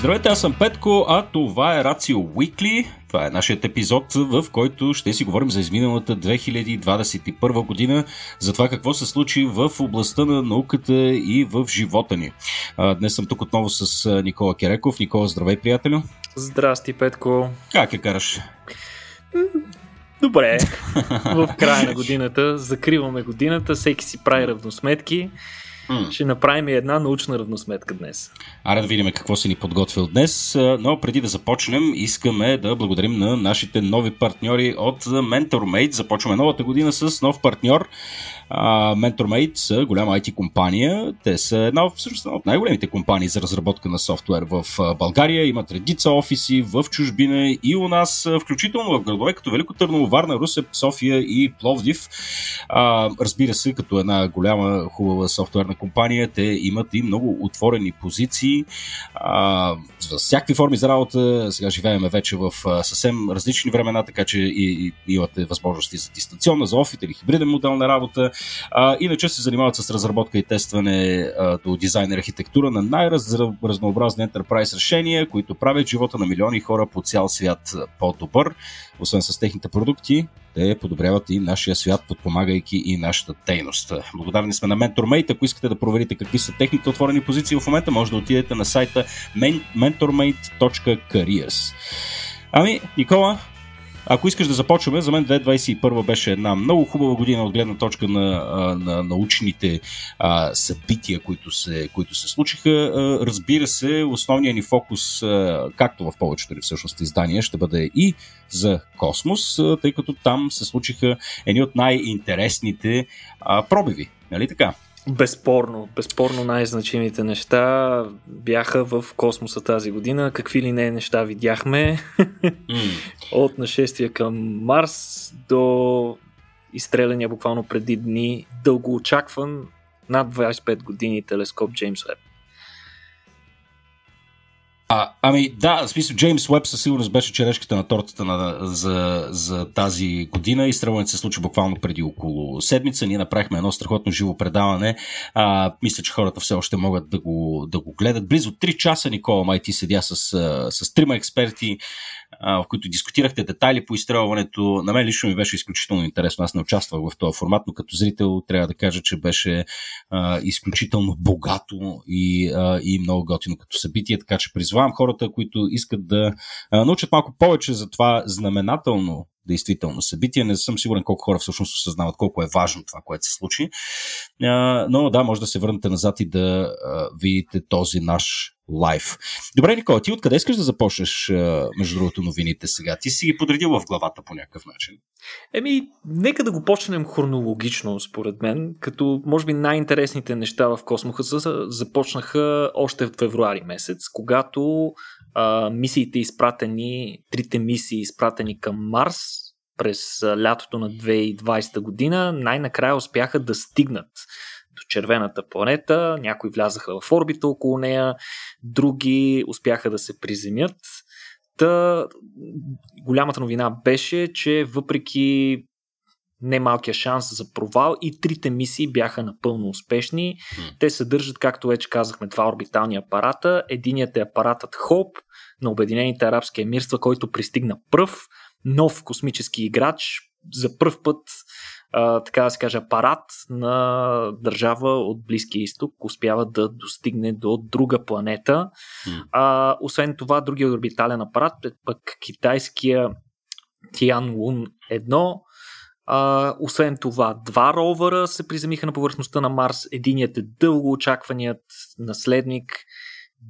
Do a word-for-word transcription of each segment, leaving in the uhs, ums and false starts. Здравейте, аз съм Петко, а това е Рацио Уикли. Това е нашият епизод, в който ще си говорим за изминалата две хиляди двадесет и първа година, за това какво се случи в областта на науката и в живота ни. Днес съм тук отново с Никола Кереков. Никола, здравей, приятелю. Здрасти, Петко. Как я караш? Добре. В края на годината закриваме годината, всеки си прави равносметки. Ще направим и една научна равносметка днес. Аре да видим какво се ни подготвил днес, но преди да започнем, искаме да благодарим на нашите нови партньори от MentorMate. Започваме новата година с нов партньор. MentorMate са голяма ай ти компания. Те са една всъщност една от най-големите компании за разработка на софтуер в България. Имат редица офиси в чужбина и у нас, включително в градове като Велико Търново, Варна, Русе, София и Пловдив. Разбира се, като една голяма хубава софтуерна компания, те имат и много отворени позиции а, за всякакви форми за работа. Сега живеем вече в а, съвсем различни времена, така че и, и, имате възможности за дистанционна, за офис или хибриден модел на работа. А, иначе се занимават с разработка и тестване а, до дизайн и архитектура на най-разнообразни enterprise решения, които правят живота на милиони хора по цял свят по-добър. Освен с техните продукти, те подобряват и нашия свят, подпомагайки и нашата дейност. Благодарни сме на MentorMate. Ако искате да проверите какви са техните отворени позиции в момента, може да отидете на сайта ментормейт точка careers. Ами, Никола, ако искаш да започваме, за мен две хиляди двадесет и първа беше една много хубава година от гледна точка на, на научните а, събития, които се, които се случиха. Разбира се, основният ни фокус, както в повечето ли всъщност издания, ще бъде и за космос, тъй като там се случиха едни от най-интересните а, пробиви. Нали така? Безспорно, безспорно най-значимите неща бяха в космоса тази година. Какви ли не неща видяхме? Mm. От нашествия към Марс до изстреляния буквално преди дни дългоочакван над двадесет и пет години телескоп Джеймс Уеб. А, ами да, в смисъл, Джеймс Уеб със сигурност беше черешката на тортата на, за, за тази година. Изстрелването се случи буквално преди около седмица. Ние направихме едно страхотно живо предаване. А, мисля, че хората все още могат да го, да го гледат. Близо три часа, Никола, май ти седя с, с трима експерти, в които дискутирахте детайли по изстрелването. На мен лично ми беше изключително интересно. Аз не участвах в този формат, но като зрител трябва да кажа, че беше а, изключително богато и, а, и много готино като събитие, така че призвавам хората, които искат да а, научат малко повече за това знаменателно действително събитие. Не съм сигурен колко хора всъщност осъзнават колко е важно това, което се случи. А, но да, може да се върнете назад и да а, видите този наш лайв. Добре, Никола, ти откъде искаш да започнеш, между другото, новините сега? Ти си ги подредил в главата по някакъв начин. Еми, нека да го почнем хронологично, според мен, като може би най-интересните неща в космоса започнаха още в февруари месец, когато а, мисиите изпратени, трите мисии изпратени към Марс през лятото на две хиляди и двадесета година, най-накрая успяха да стигнат до червената планета, някои влязаха в орбита около нея, други успяха да се приземят. Та голямата новина беше, че въпреки немалкия шанс за провал, и трите мисии бяха напълно успешни. Те съдържат, както вече казахме, два орбитални апарата. Единият е апаратът Hope на Обединените арабски емирства, който пристигна пръв, нов космически играч, за пръв път Uh, така да се каже, апарат на държава от Близкия изток успява да достигне до друга планета. Mm. Uh, освен това, другия орбитален апарат, пък китайския Тианwen едно. Uh, освен това, два ровъра се приземиха на повърхността на Марс. Единият е дълго очакваният наследник,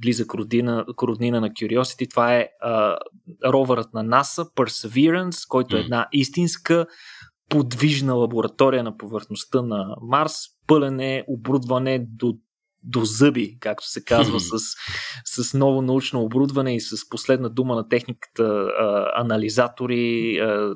близък родина, роднина на Curiosity. Това е uh, ровърът на NASA, Perseverance, който е една истинска подвижна лаборатория на повърхността на Марс, пълене, оборудване до, до зъби, както се казва, с, с ново научно оборудване и с последна дума на техниката, а, анализатори, а,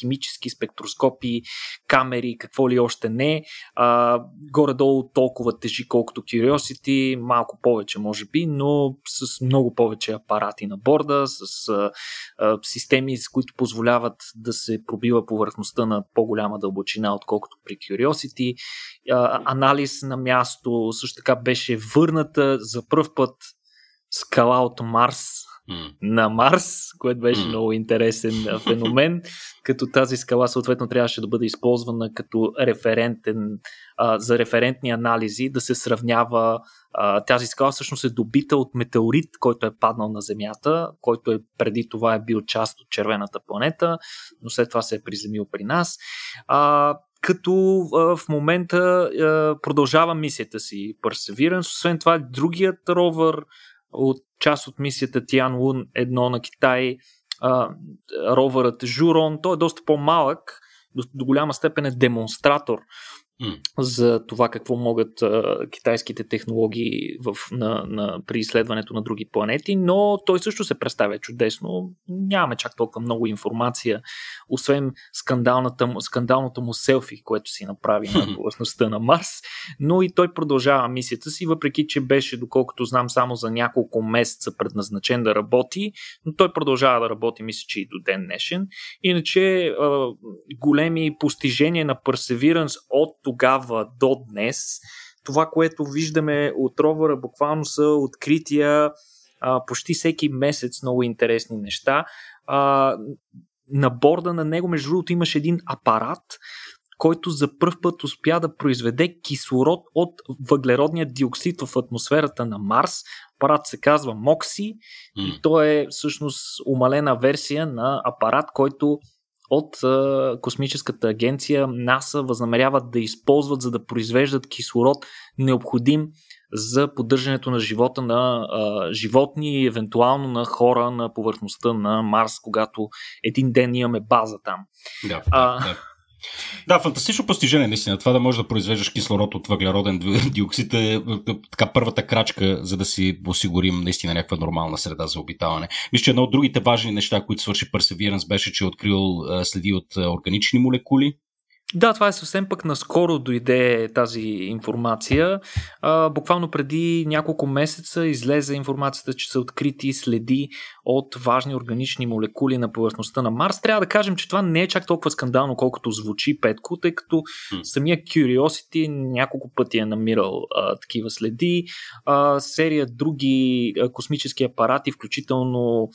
химически спектроскопи, камери, какво ли още не. А, горе-долу толкова тежи, колкото Curiosity, малко повече може би, но с много повече апарати на борда, с а, а, системи, с които позволяват да се пробива повърхността на по-голяма дълбочина, отколкото при Curiosity. А, анализ на място също така беше върната за пръв път скала от Марс mm. на Марс, което беше mm. много интересен феномен, като тази скала съответно трябваше да бъде използвана като референтен, а, за референтни анализи, да се сравнява. А, тази скала всъщност е добита от метеорит, който е паднал на Земята, който е, преди това е бил част от червената планета, но след това се е приземил при нас. А, като а, в момента а, продължава мисията си Perseverance. Освен това, другият ровър от част от мисията Tianwen едно на Китай, а, ровърът Zhurong, той е доста по-малък, до, до голяма степен е демонстратор mm. за това какво могат а, китайските технологии в, на, на, при изследването на други планети, но той също се представя чудесно. Нямаме чак толкова много информация, освен скандалното му селфи, което си направи на повърхността на Марс, но и той продължава мисията си, въпреки че беше, доколкото знам, само за няколко месеца предназначен да работи, но той продължава да работи, мисля, че и до ден днешен. Иначе а, големи постижения на Perseverance от тогава до днес. Това, което виждаме от ровъра, буквално са открития а, почти всеки месец, много интересни неща. А, на борда на него, между другото, имаше един апарат, който за пръв път успя да произведе кислород от въглеродния диоксид в атмосферата на Марс. Апарат се казва MOXIE mm. и той е всъщност умалена версия на апарат, който от а, космическата агенция NASA възнамеряват да използват, за да произвеждат кислород, необходим за поддържането на живота на а, животни и евентуално на хора на повърхността на Марс, когато един ден имаме база там. Да, а, да. Да, фантастично постижение, наистина. Това да можеш да произвеждаш кислород от въглероден диоксид е така първата крачка, за да си осигурим наистина някаква нормална среда за обитаване. Мисля, че едно от другите важни неща, които свърши Perseverance, беше, че е открил следи от органични молекули. Да, това е съвсем пък наскоро дойде тази информация. А, буквално преди няколко месеца излезе информацията, че са открити следи от важни органични молекули на повърхността на Марс. Трябва да кажем, че това не е чак толкова скандално, колкото звучи, Петко, тъй като самия Curiosity няколко пъти е намирал а, такива следи. А, серия други а, космически апарати, включително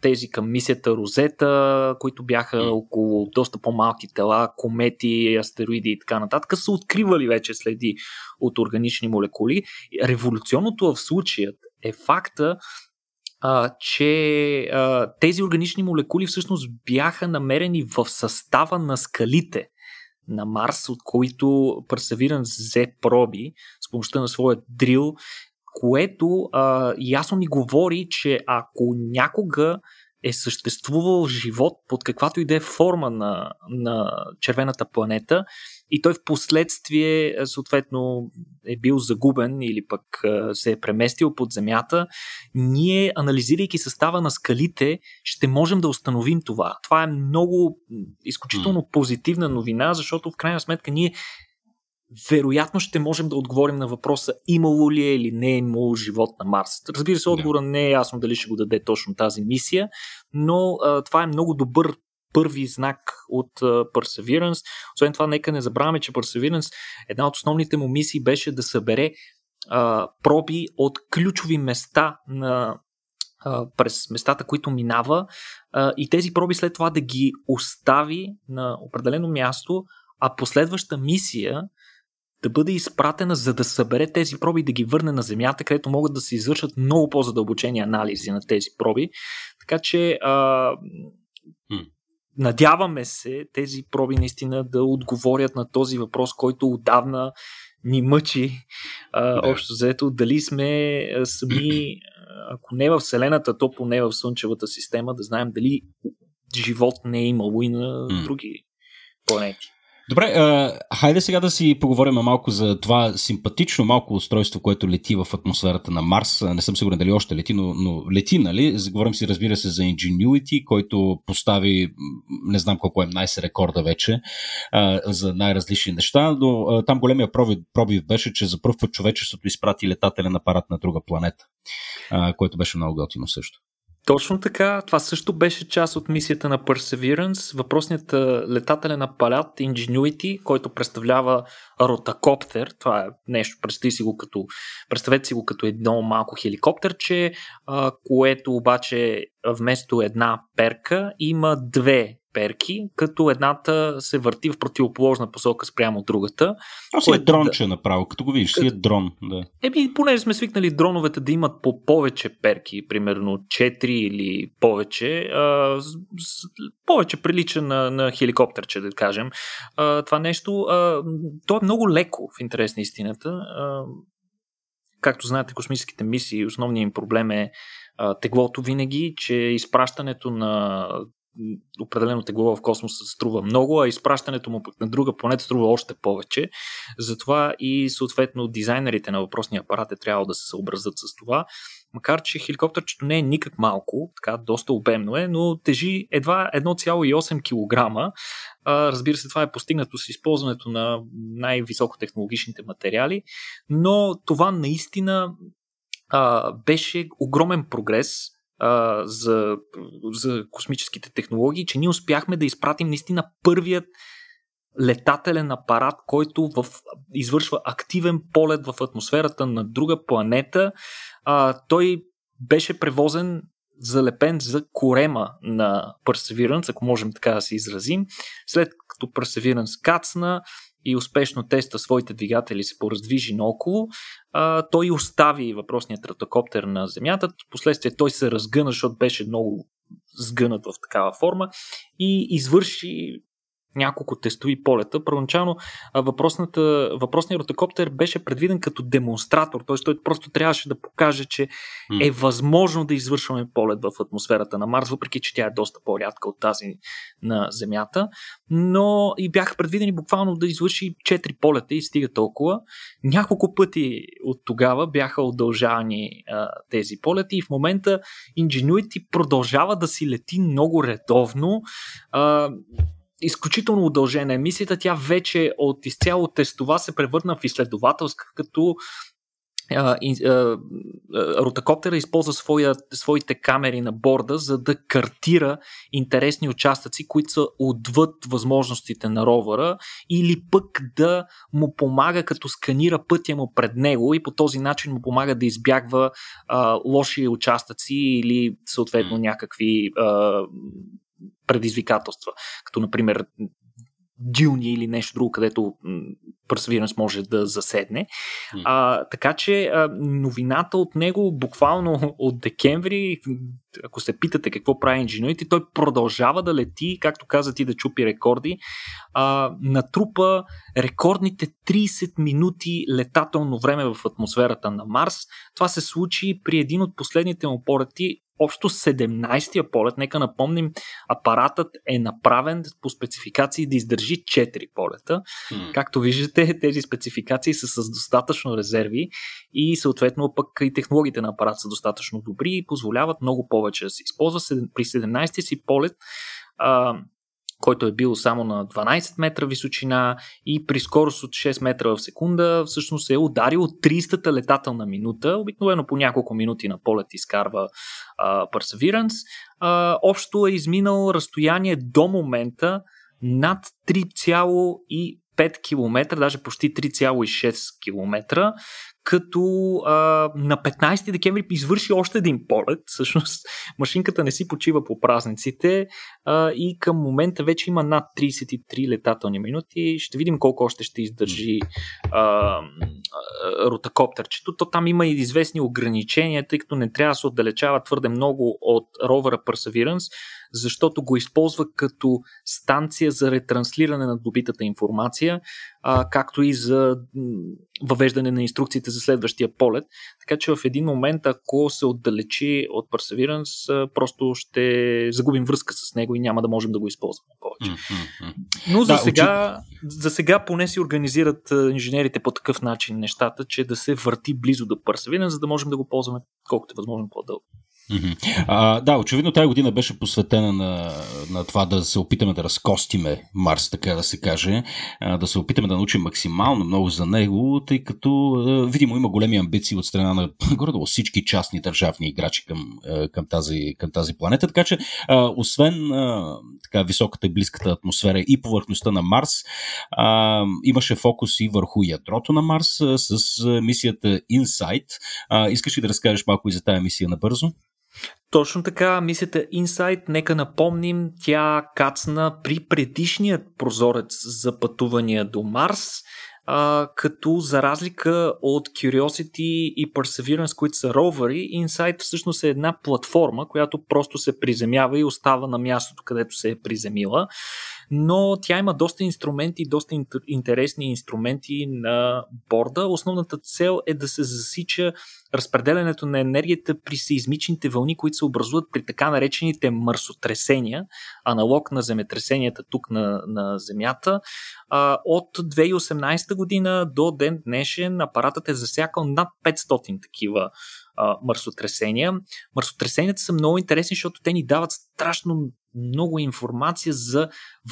тези към мисията Розета, които бяха около доста по-малки тела, комети, астероиди и така нататък, са откривали вече следи от органични молекули. Революционното в случая е факта, а, че а, тези органични молекули всъщност бяха намерени в състава на скалите на Марс, от които Perseverance взе проби с помощта на своя дрил, което а, ясно ни говори, че ако някога е съществувал живот под каквато и да е форма на, на червената планета и той в последствие съответно е бил загубен или пък а, се е преместил под Земята, ние, анализирайки състава на скалите, ще можем да установим това. Това е много изключително позитивна новина, защото в крайна сметка ние вероятно ще можем да отговорим на въпроса имало ли е или не е имало живот на Марс. Разбира се, отговора не е ясно дали ще го даде точно тази мисия, но а, това е много добър първи знак от а, Perseverance. Освен това, нека не забравяме, че Perseverance, една от основните му мисии беше да събере а, проби от ключови места на през местата, които минава, а, и тези проби след това да ги остави на определено място, а последваща мисия да бъде изпратена, за да събере тези проби и да ги върне на Земята, където могат да се извършат много по-задълбочени анализи на тези проби. Така че а, надяваме се тези проби наистина да отговорят на този въпрос, който отдавна ни мъчи а, да. общо заето. Дали сме сами, ако не във Вселената, то поне в Слънчевата система, да знаем дали живот не е имало и на други планети. Добре, а, хайде сега да си поговорим малко за това симпатично малко устройство, което лети в атмосферата на Марс. Не съм сигурен дали още лети, но, но лети, нали? Заговорим си, разбира се, за Ingenuity, който постави, не знам колко е най-се рекорда вече, а, за най-различни неща, но а, там големия пробив, пробив беше, че за пръв път човечеството изпрати летателен апарат на друга планета, а, което беше много готино също. Точно така, това също беше част от мисията на Perseverance. Въпросният летателен апарат Ingenuity, който представлява ротакоптер, това е нещо, представете си го като, представете си го като едно малко хеликоптерче, което обаче вместо една перка има две перки, като едната се върти в противоположна посока спрямо другата. А си е дронче да... направо, като го видиш, си е дрон. Да. Еми, понеже сме свикнали дроновете да имат по повече перки, примерно четири или повече, а, с, повече прилича на, на хеликоптерче, да кажем. А, това нещо, а, то е много леко, в интерес на истината. А, както знаете, космическите мисии, основният им проблем е а, теглото винаги, че изпращането на определено тегло в космоса струва много, а изпращането му на друга планета струва още повече. Затова и съответно дизайнерите на въпросния апарат е трябвало да се съобразят с това. Макар че хеликоптерчето не е никак малко, така доста обемно е, но тежи едва едно цяло и осем килограма. Разбира се, това е постигнато с използването на най-високотехнологичните материали, но това наистина а, беше огромен прогрес За, за космическите технологии, че ние успяхме да изпратим наистина първият летателен апарат, който в, извършва активен полет в атмосферата на друга планета. А, той беше превозен, залепен за корема на Perseverance, ако можем така да се изразим. След като Perseverance кацна и успешно теста своите двигатели се пораздвижи наоколо, а, той остави въпросният ротокоптер на Земята. Впоследствие той се разгъна, защото беше много сгънат в такава форма и извърши няколко тестови полета. Първоначално въпросният ротокоптер беше предвиден като демонстратор, т.е. той просто трябваше да покаже, че е възможно да извършваме полет в атмосферата на Марс, въпреки че тя е доста по-рядка от тази на Земята, но и бяха предвидени буквално да извърши четири полета и стига толкова. Няколко пъти от тогава бяха удължавани а, тези полети и в момента Ingenuity продължава да си лети много редовно. а, Изключително удължена е мисията, тя вече от изцяло тестова се превърна в изследователска, като а, и, а, ротокоптера използва своя, своите камери на борда, за да картира интересни участъци, които са отвъд възможностите на ровъра, или пък да му помага, като сканира пътя му пред него и по този начин му помага да избягва а, лоши участъци или съответно някакви а, предизвикателства, като например дюни или нещо друго, където Perseverance може да заседне. А, така че а, новината от него буквално от декември, ако се питате какво прави Ingenuity, той продължава да лети, както каза ти, да чупи рекорди. А, натрупа рекордните трийсет минути летателно време в атмосферата на Марс. Това се случи при един от последните му полети, общо седемнайсетия полет. Нека напомним, апаратът е направен по спецификации да издържи четири полета. Mm. Както виждате, тези спецификации са с достатъчно резерви и съответно пък и технологиите на апарат са достатъчно добри и позволяват много повече да се използва. При седемнайсетия си полет, а, който е бил само на дванайсет метра височина и при скорост от шест метра в секунда, всъщност е ударил от трийсетата летателна минута. Обикновено по няколко минути на полет изкарва а, Perseverance. А, общо е изминал разстояние до момента над три цяло и пет километра, даже почти три цяло и шест километра, като а, на петнайсети декември извърши още един полет. Всъщност машинката не си почива по празниците а, и към момента вече има над трийсет и три летателни минути. Ще видим колко още ще издържи а, а, ротакоптерчето. То там има и известни ограничения, тъй като не трябва да се отдалечава твърде много от ровера Perseverance, защото го използва като станция за ретранслиране на добитата информация, а, както и за въвеждане на инструкциите за следващия полет. Така че в един момент, ако се отдалечи от Perseverance, просто ще загубим връзка с него и няма да можем да го използваме повече. Но за, да, сега, очи... за сега поне си организират инженерите по такъв начин нещата, че да се върти близо до Perseverance, за да можем да го ползваме колкото е възможно по-дълго. Mm-hmm. А, да, очевидно тази година беше посветена на, на това да се опитаме да разкостиме Марс, така да се каже, а, да се опитаме да научим максимално много за него, тъй като а, видимо има големи амбиции от страна на горе-долу всички частни държавни играчи към, а, към, тази, към тази планета, така че а, освен а, така, високата и близката атмосфера и повърхността на Марс, а, имаше фокус и върху ядрото на Марс а, с а, мисията InSight. А, искаш ли да разкажеш малко и за тази мисия набързо? Точно така, мисията InSight, нека напомним, тя кацна при предишният прозорец за пътувания до Марс, а, като за разлика от Curiosity и Perseverance, които са ровъри, InSight всъщност е една платформа, която просто се приземява и остава на мястото, където се е приземила. Но тя има доста инструменти, доста интересни инструменти на борда. Основната цел е да се засича разпределянето на енергията при сеизмичните вълни, които се образуват при така наречените марсотресения, аналог на земетресенията тук на, на Земята. От две хиляди и осемнадесета година до ден днешен апаратът е засякал над петстотин такива марсотресения. Марсотресенията са много интересни, защото те ни дават страшно много информация за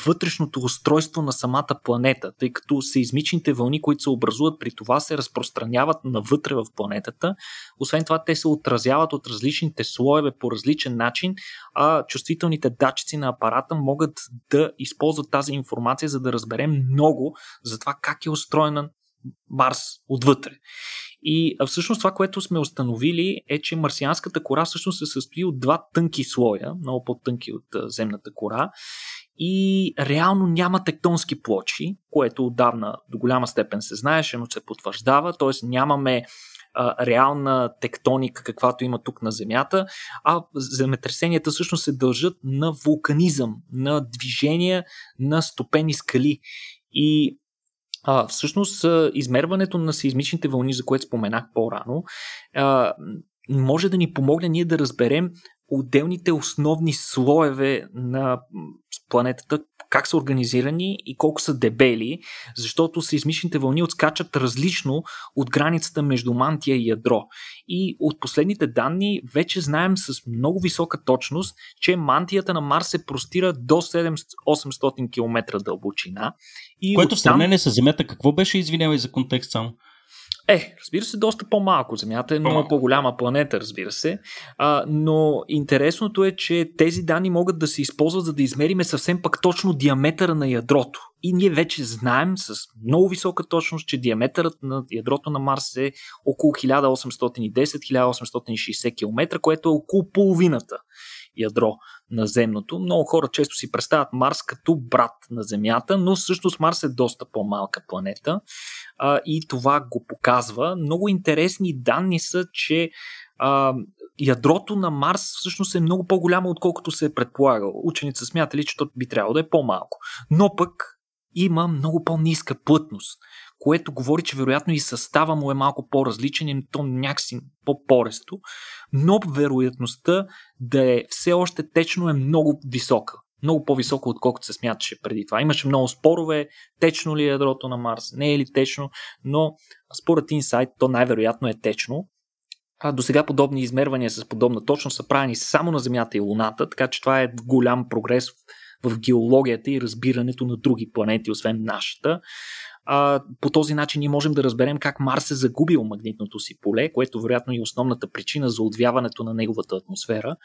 вътрешното устройство на самата планета, тъй като сеизмичните вълни, които се образуват при това, се разпространяват навътре в планетата. Освен това, те се отразяват от различните слоеве по различен начин, а чувствителните датчици на апарата могат да използват тази информация, за да разберем много за това как е устроена Марс отвътре. И всъщност това, което сме установили, е, че марсианската кора всъщност се състои от два тънки слоя, много по-тънки от земната кора, и реално няма тектонски плочи, което отдавна до голяма степен се знаеше, но се потвърждава, т.е. нямаме а, реална тектоника, каквато има тук на Земята, а земетресенията всъщност се дължат на вулканизъм, на движение на стопени скали. И А, всъщност, измерването на сеизмичните вълни, за което споменах по-рано, а, може да ни помогне ние да разберем отделните основни слоеве на планетата, как са организирани и колко са дебели, защото сеизмичните вълни отскачат различно от границата между мантия и ядро. И от последните данни вече знаем с много висока точност, че мантията на Марс се простира до седемстотин до осемстотин км дълбочина. И което оттам... в сравнение с Земята какво беше, извинявай за контекст само? Е, разбира се, доста по-малко. Земята е много по-голяма планета, разбира се. А, но интересното е, че тези данни могат да се използват, за да измериме съвсем пък точно диаметъра на ядрото. И ние вече знаем с много висока точност, че диаметърът на ядрото на Марс е около хиляда осемстотин и десет до хиляда осемстотин и шейсет км, което е около половината ядро на земното. Много хора често си представят Марс като брат на Земята, но всъщност Марс е доста по-малка планета а, и това го показва. Много интересни данни са, че а, ядрото на Марс всъщност е много по-голямо, отколкото се е предполагало. Учените са смятали, че то би трябвало да е по-малко. Но пък има много по-ниска плътност, което говори, че вероятно и състава му е малко по-различен и то някакси по-поресто, но вероятността да е все още течно е много висока. Много по-висока, отколкото се смяташе преди това. Имаше много спорове, течно ли е ядрото на Марс, не е ли течно, но според InSight то най-вероятно е течно. А до сега подобни измервания с подобна точност са правени само на Земята и Луната, така че това е голям прогрес в геологията и разбирането на други планети, освен нашата. А, по този начин ние можем да разберем как Марс е загубил магнитното си поле, което вероятно е основната причина за отвяването на неговата атмосфера,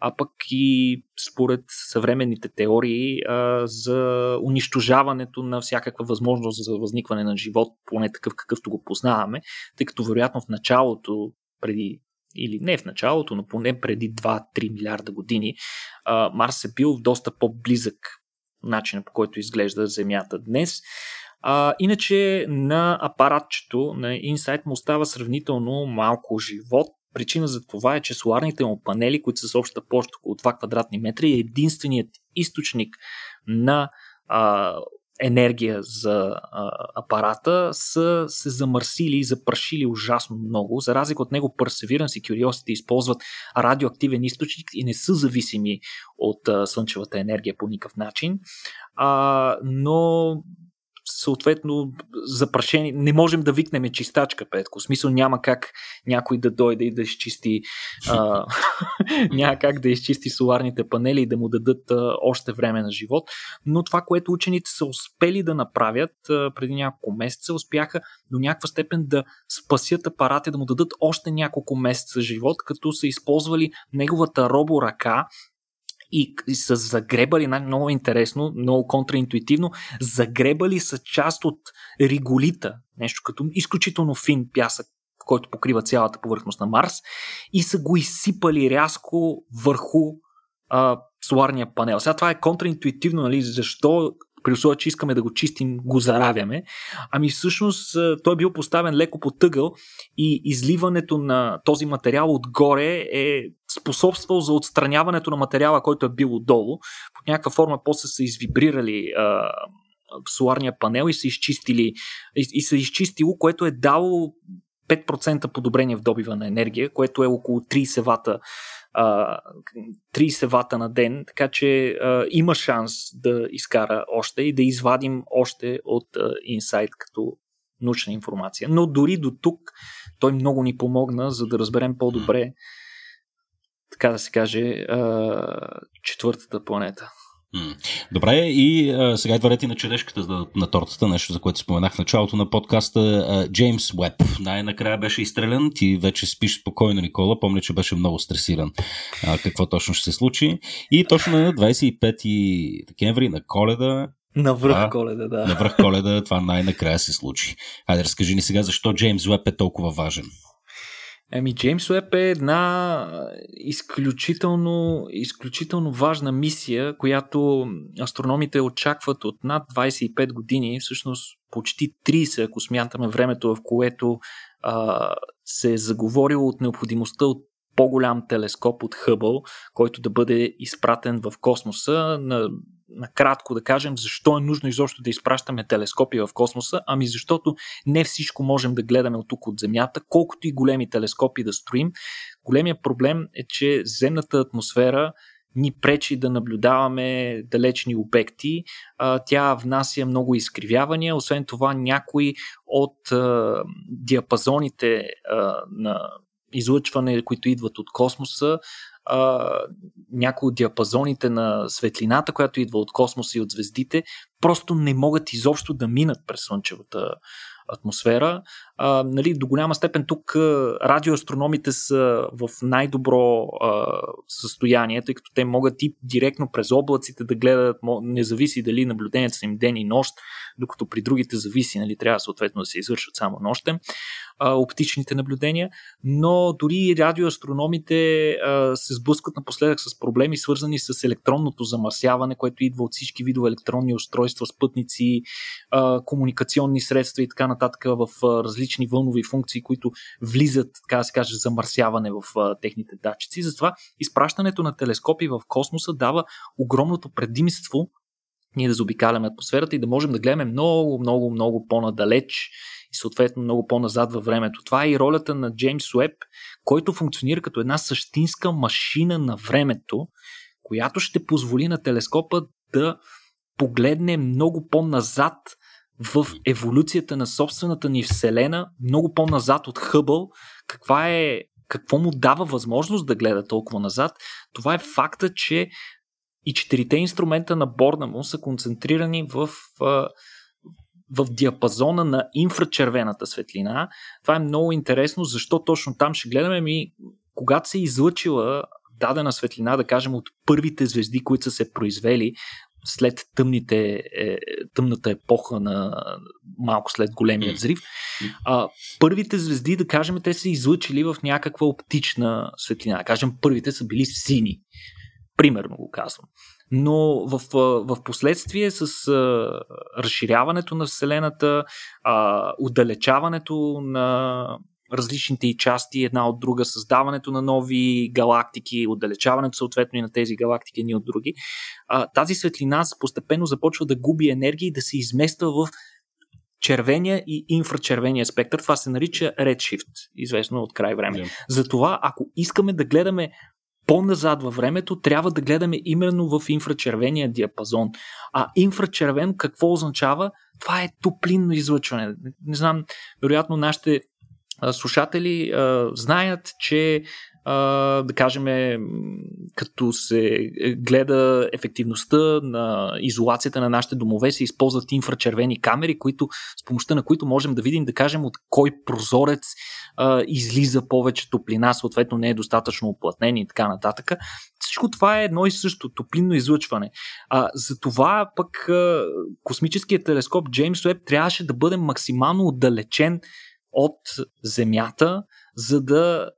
а пък и според съвременните теории а, за унищожаването на всякаква възможност за възникване на живот, поне такъв какъвто го познаваме, тъй като вероятно в началото преди или не в началото, но поне преди два-три милиарда години а, Марс е бил доста по-близък начина, по който изглежда Земята днес. А, иначе на апаратчето на InSight му остава сравнително малко живот. Причина за това е, че соларните му панели, които са с обща площ около два квадратни метра, е единственият източник на а, енергия за а, апарата, са се замърсили и запършили ужасно много. За разлика от него Perseverance и Curiosity използват радиоактивен източник и не са зависими от а, слънчевата енергия по никакъв начин. А, но съответно запрашени. Не можем да викнем чистачка, Петко. В смисъл няма как някой да дойде и да изчисти а, няма как да изчисти соларните панели и да му дадат а, още време на живот. Но това, което учените са успели да направят а, преди няколко месеца, успяха до някаква степен да спасят апарат и да му дадат още няколко месеца живот, като са използвали неговата роборъка и са загребали, много интересно, много контраинтуитивно, загребали са част от реголита, нещо като изключително фин пясък, който покрива цялата повърхност на Марс, и са го изсипали рязко върху а, соларния панел. Сега това е контраинтуитивно, нали, защо при условие, че искаме да го чистим, го заравяме. Ами всъщност той бил поставен леко по тъгъл и изливането на този материал отгоре е способствал за отстраняването на материала, който е бил отдолу. По някаква форма после са извибрирали а, соларния панел и са изчистили, и, и са изчистило, което е дало пет процента подобрение в добива на енергия, което е около трийсет вата трийсет вата на ден, така че а, има шанс да изкара още и да извадим още от а, InSight като научна информация. Но дори до тук той много ни помогна, за да разберем по-добре, така да се каже, а, четвъртата планета. Добре, и а, сега идва ред и на черешката на, на тортата, нещо за което споменах в началото на подкаста. Джеймс Уеб най-накрая беше изстрелян. Ти вече спиш спокойно, Никола, помня, че беше много стресиран а, какво точно ще се случи, и точно на двайсет и пети декември на Коледа, навръх а, Коледа, да. навръх Коледа това най-накрая се случи. Хайде, разкажи ни сега защо Джеймс Уеб е толкова важен. Еми, Джеймс Уеб е една изключително, изключително важна мисия, която астрономите очакват от над двайсет и пет години, всъщност почти трийсет, ако смятаме времето, в което а, се е заговорило от необходимостта от по-голям телескоп от Хъбъл, който да бъде изпратен в космоса. На, накратко да кажем, защо е нужно изобщо да изпращаме телескопи в космоса? Ами защото не всичко можем да гледаме от тук от Земята, колкото и големи телескопи да строим. Големият проблем е, че земната атмосфера ни пречи да наблюдаваме далечни обекти. Тя внася много изкривявания. Освен това, някои от диапазоните на излъчване, които идват от космоса, Uh, някои от диапазоните на светлината, която идва от космоса и от звездите, просто не могат изобщо да минат през слънчевата атмосфера. Uh, нали, до голяма степен тук uh, радиоастрономите са в най-добро uh, състояние, тъй като те могат и директно през облаците да гледат, не зависи дали наблюденията са им ден и нощ, докато при другите зависи, нали, трябва съответно да се извършат само нощем оптичните наблюдения, но дори радиоастрономите а, се сблъскват напоследък с проблеми, свързани с електронното замърсяване, което идва от всички видове електронни устройства, спътници, а, комуникационни средства и така нататък в а, различни вълнови функции, които влизат, така да се каже, замърсяване в а, техните датчици. Затова изпращането на телескопи в космоса дава огромното предимство ние да заобикаляме атмосферата и да можем да гледаме много, много, много по-надалеч и съответно много по-назад във времето. Това е и ролята на Джеймс Уеб, който функционира като една същинска машина на времето, която ще позволи на телескопа да погледне много по-назад в еволюцията на собствената ни Вселена, много по-назад от Хъбъл. Каква е, какво му дава възможност да гледа толкова назад? Това е факта, че и четирите инструмента на борда му са концентрирани в, в диапазона на инфрачервената светлина. Това е много интересно, защо точно там ще гледаме. Ми, когато се излъчила дадена светлина, да кажем от първите звезди, които са се произвели след тъмните, е, тъмната епоха на малко след големия взрив, а, първите звезди, да кажем, те са излъчили в някаква оптична светлина. Да кажем, първите са били сини. Примерно го казвам. Но в, в последствие с а, разширяването на Вселената, а, отдалечаването на различните и части една от друга, създаването на нови галактики, отдалечаването съответно и на тези галактики едни от други, а, тази светлина постепенно започва да губи енергия и да се измества в червения и инфрачервения спектър. Това се нарича редшифт, известно от край време. Yeah. Затова, ако искаме да гледаме по-назад във времето, трябва да гледаме именно в инфрачервения диапазон. А инфрачервен какво означава? Това е топлинно излъчване. Не знам, вероятно нашите а, слушатели а, знаят, че а, да кажем, като се гледа ефективността на изолацията на нашите домове, се използват инфрачервени камери, които, с помощта на които можем да видим, да кажем, от кой прозорец а, излиза повече топлина, съответно не е достатъчно уплътнен и така нататък. Всичко това е едно и също, топлинно излъчване. А, затова пък а, космическият телескоп Джеймс Уеб трябваше да бъде максимално отдалечен от Земята, за да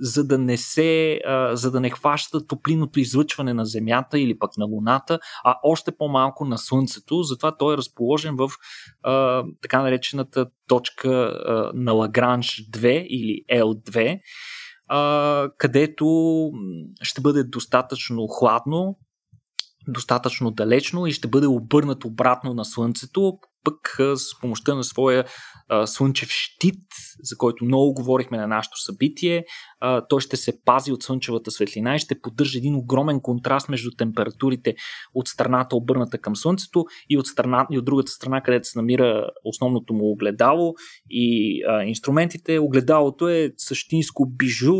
за да не се, за да не хваща топлинното излъчване на Земята или пък на Луната, а още по-малко на Слънцето. Затова той е разположен в а, така наречената точка а, на Лагранж две или Ел две, а, където ще бъде достатъчно хладно, достатъчно далечно и ще бъде обърнат обратно на Слънцето, пък с помощта на своя а, слънчев щит, за който много говорихме на нашето събитие, а, той ще се пази от слънчевата светлина и ще поддържа един огромен контраст между температурите от страната, обърната към Слънцето, и от, страна, и от другата страна, където се намира основното му огледало и а, инструментите. Огледалото е същинско бижу,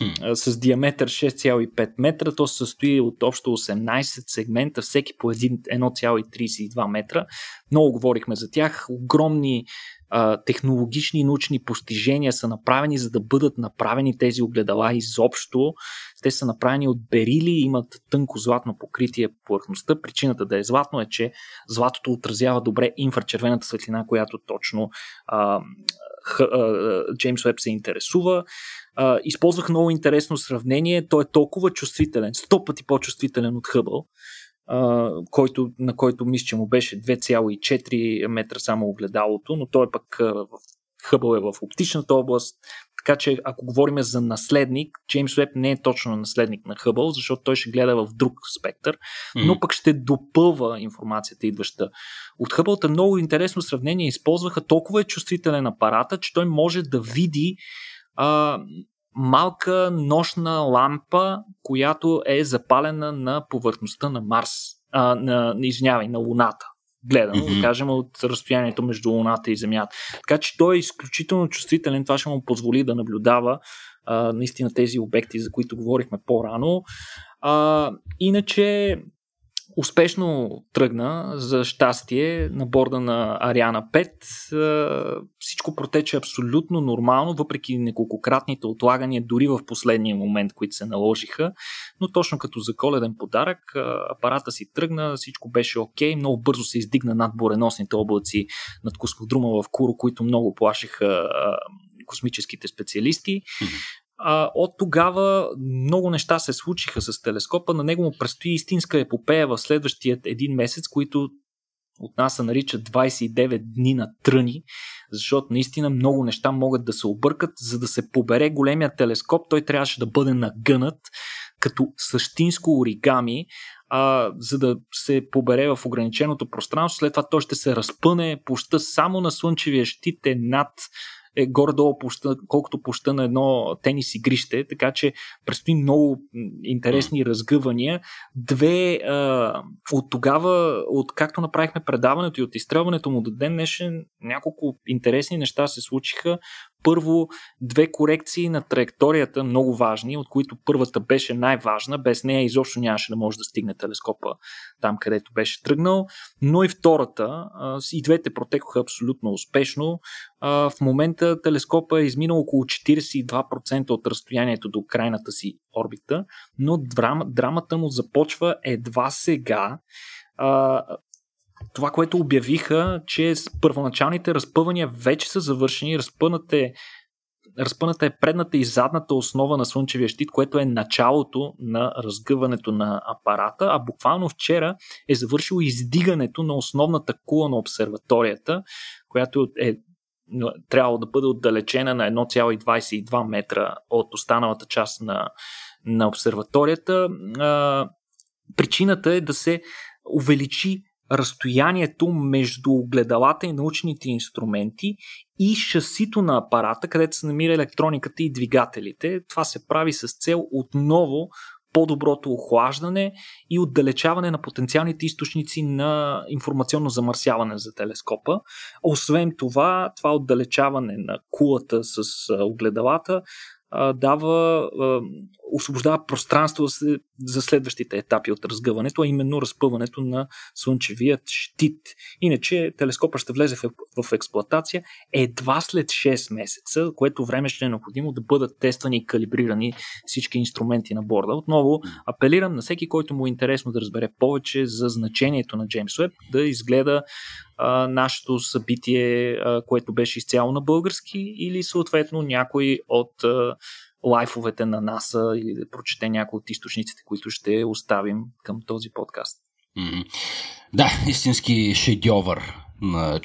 hmm. с диаметър шест цяло и пет метра. То се състои от общо осемнайсет сегмента, всеки по едно цяло трийсет и два метра. Много говорихме за тях. Огромни а, технологични и научни постижения са направени, за да бъдат направени тези огледала изобщо. Те са направени от берили, имат тънко златно покритие по повърхността. Причината да е златно е, че златото отразява добре инфрачервената светлина, която точно а, Джеймс Уеб се интересува. Използвах много интересно сравнение. Той е толкова чувствителен, сто пъти по-чувствителен от Хъбъл, който, на който мисля, че му беше две цяло и четири метра само огледалото, но той пък Хъбъл е в оптичната област, така че ако говорим за наследник, Джеймс Уеб не е точно наследник на Хъбъл, защото той ще гледа в друг спектър, mm-hmm. но пък ще допълва информацията, идваща от Хъбълта. Много интересно сравнение използваха. Толкова е чувствителен апарата, че той може да види а, малка нощна лампа, която е запалена на повърхността на Марс, а, на, извинявай, на Луната. Гледано, mm-hmm. да кажем, от разстоянието между Луната и Земята. Така че той е изключително чувствителен, това ще му позволи да наблюдава а, наистина тези обекти, за които говорихме по-рано. А, иначе успешно тръгна, за щастие, на борда на Ариана пет. А, всичко протече абсолютно нормално, въпреки неколкократните отлагания, дори в последния момент, които се наложиха. Но точно като за коледен подарък, апарата си тръгна, всичко беше окей, много бързо се издигна над буреносните облаци над космодрума в Коурou, които много плашиха а, космическите специалисти. А, от тогава много неща се случиха с телескопа, на него му предстои истинска епопея в следващият един месец, които от нас се наричат двайсет и девет дни на тръни, защото наистина много неща могат да се объркат. За да се побере големия телескоп, той трябваше да бъде нагънат като същинско оригами, а, за да се побере в ограниченото пространство. След това той ще се разпъне, площта само на слънчевия щит е над е горе-долу площа, колкото площа на едно тенис игрище, така че предстои много интересни разгъвания. Две а, от тогава, от както направихме предаването и от изстрелването му до ден днешен, няколко интересни неща се случиха. Първо, две корекции на траекторията, много важни, от които първата беше най-важна. Без нея изобщо нямаше да може да стигне телескопа там, където беше тръгнал. Но и втората, и двете протекоха абсолютно успешно. В момента телескопа е изминал около четирийсет и два процента от разстоянието до крайната си орбита, но драма, драмата му започва едва сега. Това, което обявиха, че първоначалните разпъвания вече са завършени, разпъната е, разпъната е предната и задната основа на слънчевия щит, което е началото на разгъването на апарата, а буквално вчера е завършило издигането на основната кула на обсерваторията, която е трябвало да бъде отдалечена на едно цяло двайсет и два метра от останалата част на, на обсерваторията. Причината е да се увеличи разстоянието между огледалата и научните инструменти и шасито на апарата, където се намира електрониката и двигателите. Това се прави с цел отново по-доброто охлаждане и отдалечаване на потенциалните източници на информационно замърсяване за телескопа. Освен това, това отдалечаване на кулата с огледалата дава, освобождава пространство за следващите етапи от разгъването, а именно разпъването на слънчевият щит. Иначе телескопът ще влезе в експлоатация едва след шест месеца, което време ще е необходимо да бъдат тествани и калибрирани всички инструменти на борда. Отново апелирам на всеки, който му е интересно да разбере повече за значението на Джеймс Уеб, да изгледа а, нашето събитие, а, което беше изцяло на български, или съответно някой от а, лайфовете на NASA или да прочете някои от източниците, които ще оставим към този подкаст. Mm-hmm. Да, истински шедьовър на,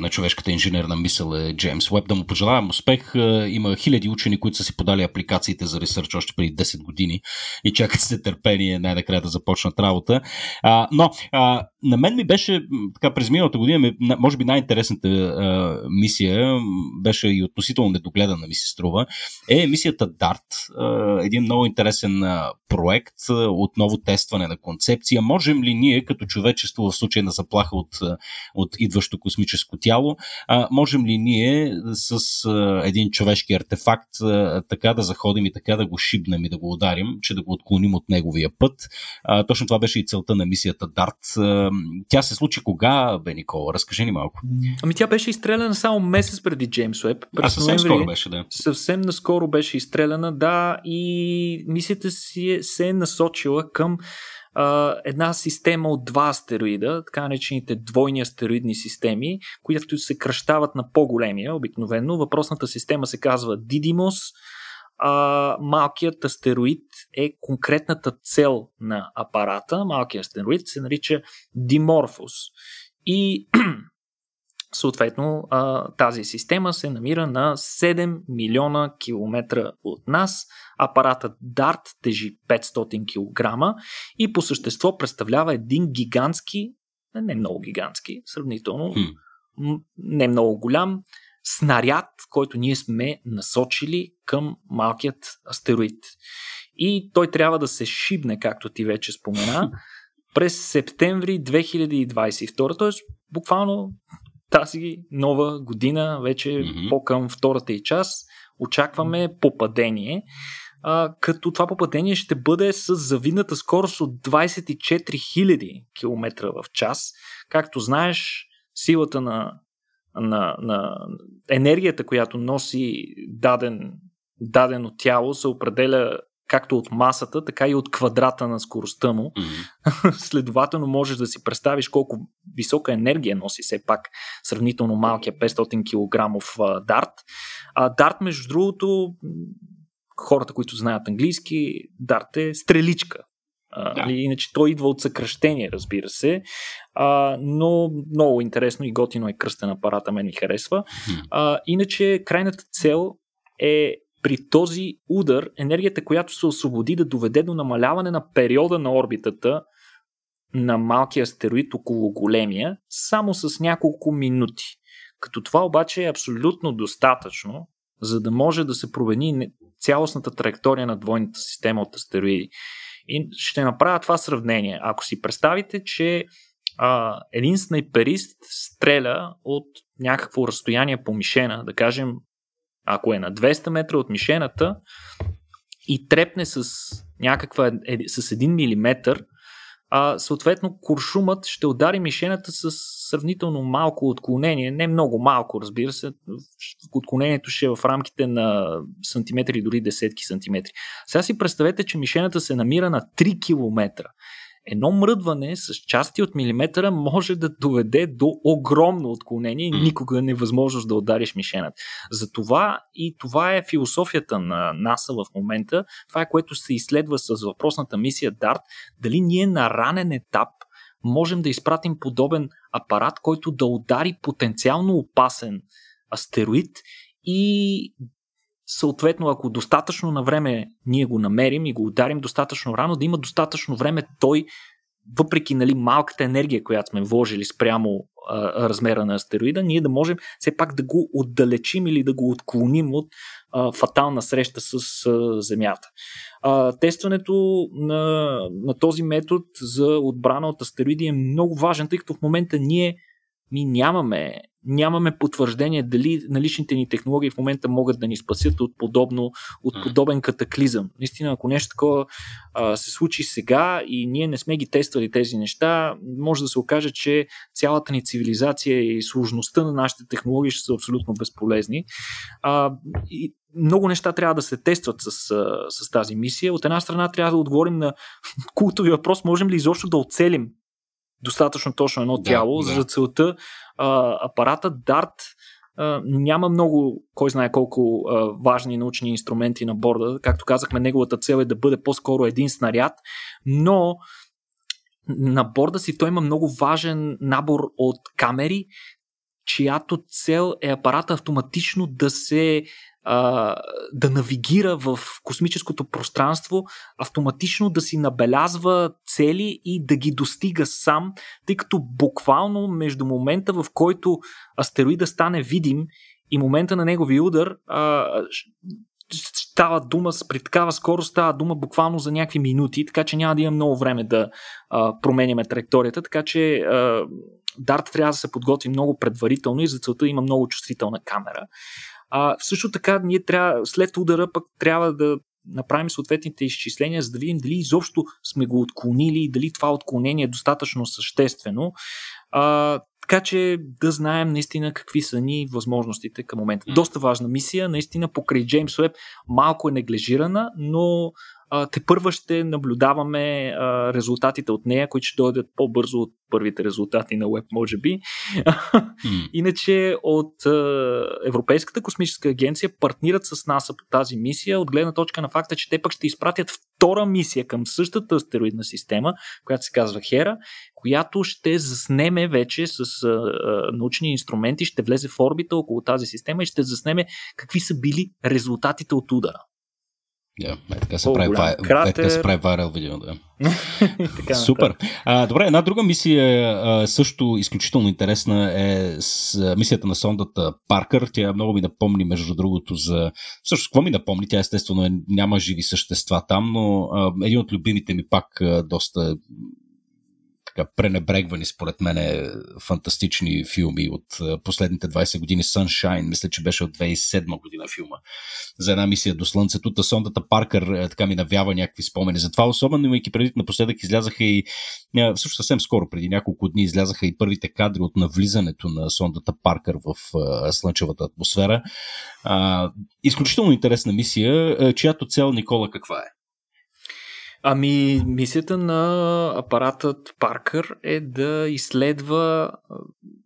на човешката инженерна мисъл е Джеймс Уеб. Да му пожелавам успех. Има хиляди учени, които са си подали апликациите за ресърч още преди десет години и чакат с нетърпение най-накрая да започнат работа. А, но а, на мен ми беше, така през миналата година, може би най-интересната а, мисия, беше и относително недогледана ми се струва, е мисията дарт. А, един много интересен а, проект, а, отново тестване на концепция. Можем ли ние като човечество в случай на заплаха от, от идващо космическо тяло, а, можем ли ние с а, един човешки артефакт а, така да заходим и така да го шибнем и да го ударим, че да го отклоним от неговия път. А, точно това беше и целта на мисията дарт. А, тя се случи кога, бе, Никола? Разкажи ни малко. Ами тя беше изстреляна само месец преди Джеймс Уеб. А съвсем скоро беше, да. Съвсем наскоро беше изстреляна, да, и мисията си е, се е насочила към Uh, една система от два астероида, така наречените двойни астероидни системи, които се кръщават на по-големия обикновено. Въпросната система се казва Didymos. Uh, малкият астероид е конкретната цел на апарата. Малкият астероид се нарича Dimorphos. И съответно uh, тази система се намира на седем милиона километра от нас. Апаратът дарт тежи петстотин килограма и по същество представлява един гигантски, не много гигантски, сравнително, hmm. не много голям снаряд, който ние сме насочили към малкият астероид. И той трябва да се шибне, както ти вече спомена, през септември две хиляди двадесет и втора, т.е. буквално тази нова година, вече mm-hmm. по-към втората и час, очакваме попадение. А, като това попадение ще бъде с завидната скорост от двадесет и четири хиляди километра в час. Както знаеш, силата на, на, на енергията, която носи даден, дадено тяло, се определя както от масата, така и от квадрата на скоростта му. Mm-hmm. Следователно можеш да си представиш колко висока енергия носи все пак сравнително малкия петстотин килограмов дарт. А, дарт, между другото, хората, които знаят английски, дарт е стреличка. Да. Иначе той идва от съкръщение, разбира се, а, но много интересно и готино е кръстен апарата, мен ми харесва. А, иначе крайната цел е при този удар енергията, която се освободи, да доведе до намаляване на периода на орбитата на малкия астероид около големия само с няколко минути. Като това обаче е абсолютно достатъчно, за да може да се промени цялостната траектория на двойната система от астероиди. И ще направя това сравнение. Ако си представите, че а, един снайперист стреля от някакво разстояние по мишена, да кажем, ако е на двеста метра от мишената и трепне с някаква, е, с един милиметър, а, съответно куршумът ще удари мишената с сравнително малко отклонение, не много малко, разбира се, отклонението ще е в рамките на сантиметри, дори десетки сантиметри. Сега си представете, че мишената се намира на три километра. Едно мръдване с части от милиметъра може да доведе до огромно отклонение и никога е невъзможност да удариш мишената. Затова и това е философията на НАСА в момента. Това е, което се изследва с въпросната мисия дарт. Дали ние на ранен етап можем да изпратим подобен апарат, който да удари потенциално опасен астероид и съответно, ако достатъчно на време ние го намерим и го ударим достатъчно рано, да има достатъчно време той въпреки, нали, малката енергия, която сме вложили спрямо а, размера на астероида, ние да можем все пак да го отдалечим или да го отклоним от а, фатална среща с а, Земята. А, тестването на, на този метод за отбрана от астероиди е много важен, тъй като в момента ние ми нямаме, нямаме потвърждение дали наличните ни технологии в момента могат да ни спасят от, подобно, от подобен катаклизъм. Наистина, ако нещо такова а, се случи сега и ние не сме ги тествали тези неща, може да се окаже, че цялата ни цивилизация и сложността на нашите технологии ще са абсолютно безполезни. А, и много неща трябва да се тестват с, с тази мисия. От една страна трябва да отговорим на култови въпрос, можем ли изобщо да оцелим достатъчно точно едно да, тяло, да. За целта а, апарата дарт а, няма много, кой знае колко а, важни научни инструменти на борда. Както казахме, неговата цел е да бъде по-скоро един снаряд, но на борда си той има много важен набор от камери, чиято цел е апарата автоматично да се а, да навигира в космическото пространство, автоматично да си набелязва цели и да ги достига сам, тъй като буквално между момента, в който астероида стане видим, и момента на неговия удар, а, става дума, при такава скорост става дума буквално за някакви минути, така че няма да има много време да а, променяме траекторията, така че а, дарт трябва да се подготви много предварително и за целта има много чувствителна камера. А, също така, ние трябва, след удара пък трябва да направим съответните изчисления, за да видим дали изобщо сме го отклонили и дали това отклонение е достатъчно съществено. А, така че да знаем наистина какви са ни възможностите към момента. Доста важна мисия, наистина покрай Джеймс Уеб малко е неглижирана, но тепърва ще наблюдаваме а, резултатите от нея, които ще дойдат по-бързо от първите резултати на Web, може би. Mm. Иначе от а, Европейската космическа агенция партнират с NASA по тази мисия, от гледна точка на факта, че те пък ще изпратят втора мисия към същата астероидна система, която се казва хера, която ще заснеме вече с а, а, научни инструменти, ще влезе в орбита около тази система и ще заснеме какви са били резултатите от удара. Да, yeah, така се прави viral видео. Да. Супер. А, добре, една друга мисия а, също изключително интересна е с, а, мисията на сондата Паркър. Тя много ми напомни, между другото, за... Всъщност, какво ми напомни? Тя естествено е, няма живи същества там, но а, един от любимите ми пак а, доста... пренебрегвани, според мен, фантастични филми от последните двайсет години. Sunshine, мисля, че беше от две хиляди и седма година филма. За една мисия до Слънцето. Та сондата Паркър така ми навява някакви спомени. Затова особено, имайки предвид, напоследък излязаха и всъщност съвсем скоро, преди няколко дни, излязаха и първите кадри от навлизането на сондата Паркър в слънчевата атмосфера. Изключително интересна мисия, чиято цел, Никола, каква е? Ами, мисията на апаратът Паркър е да изследва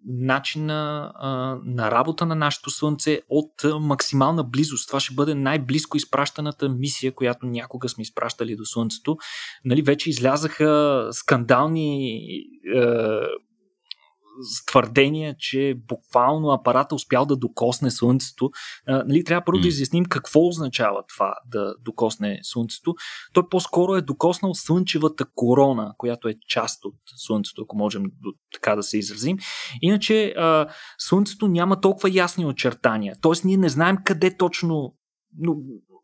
начина а, на работа на нашето Слънце от а, максимална близост. Това ще бъде най-близко изпращаната мисия, която някога сме изпращали до Слънцето. Нали, вече излязаха скандални а, твърдения, че буквално апарата успял да докосне Слънцето. А, нали, трябва първо да изясним какво означава това да докосне Слънцето. Той по-скоро е докоснал слънчевата корона, която е част от Слънцето, ако можем така да се изразим. Иначе а, Слънцето няма толкова ясни очертания. Тоест ние не знаем къде точно... Но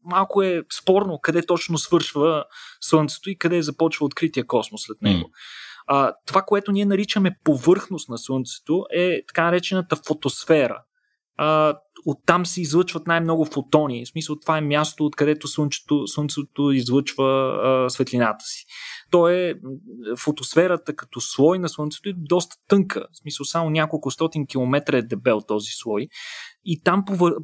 малко е спорно къде точно свършва Слънцето и къде започва открития космос след него. А, това, което ние наричаме повърхност на Слънцето, е така наречената фотосфера. А, оттам се излъчват най-много фотони. В смисъл, това е място, откъдето Слънцето, слънцето излъчва а, светлината си. То е фотосферата като слой на Слънцето е доста тънка. В смисъл, само няколко стотин километра е дебел този слой. И там повър...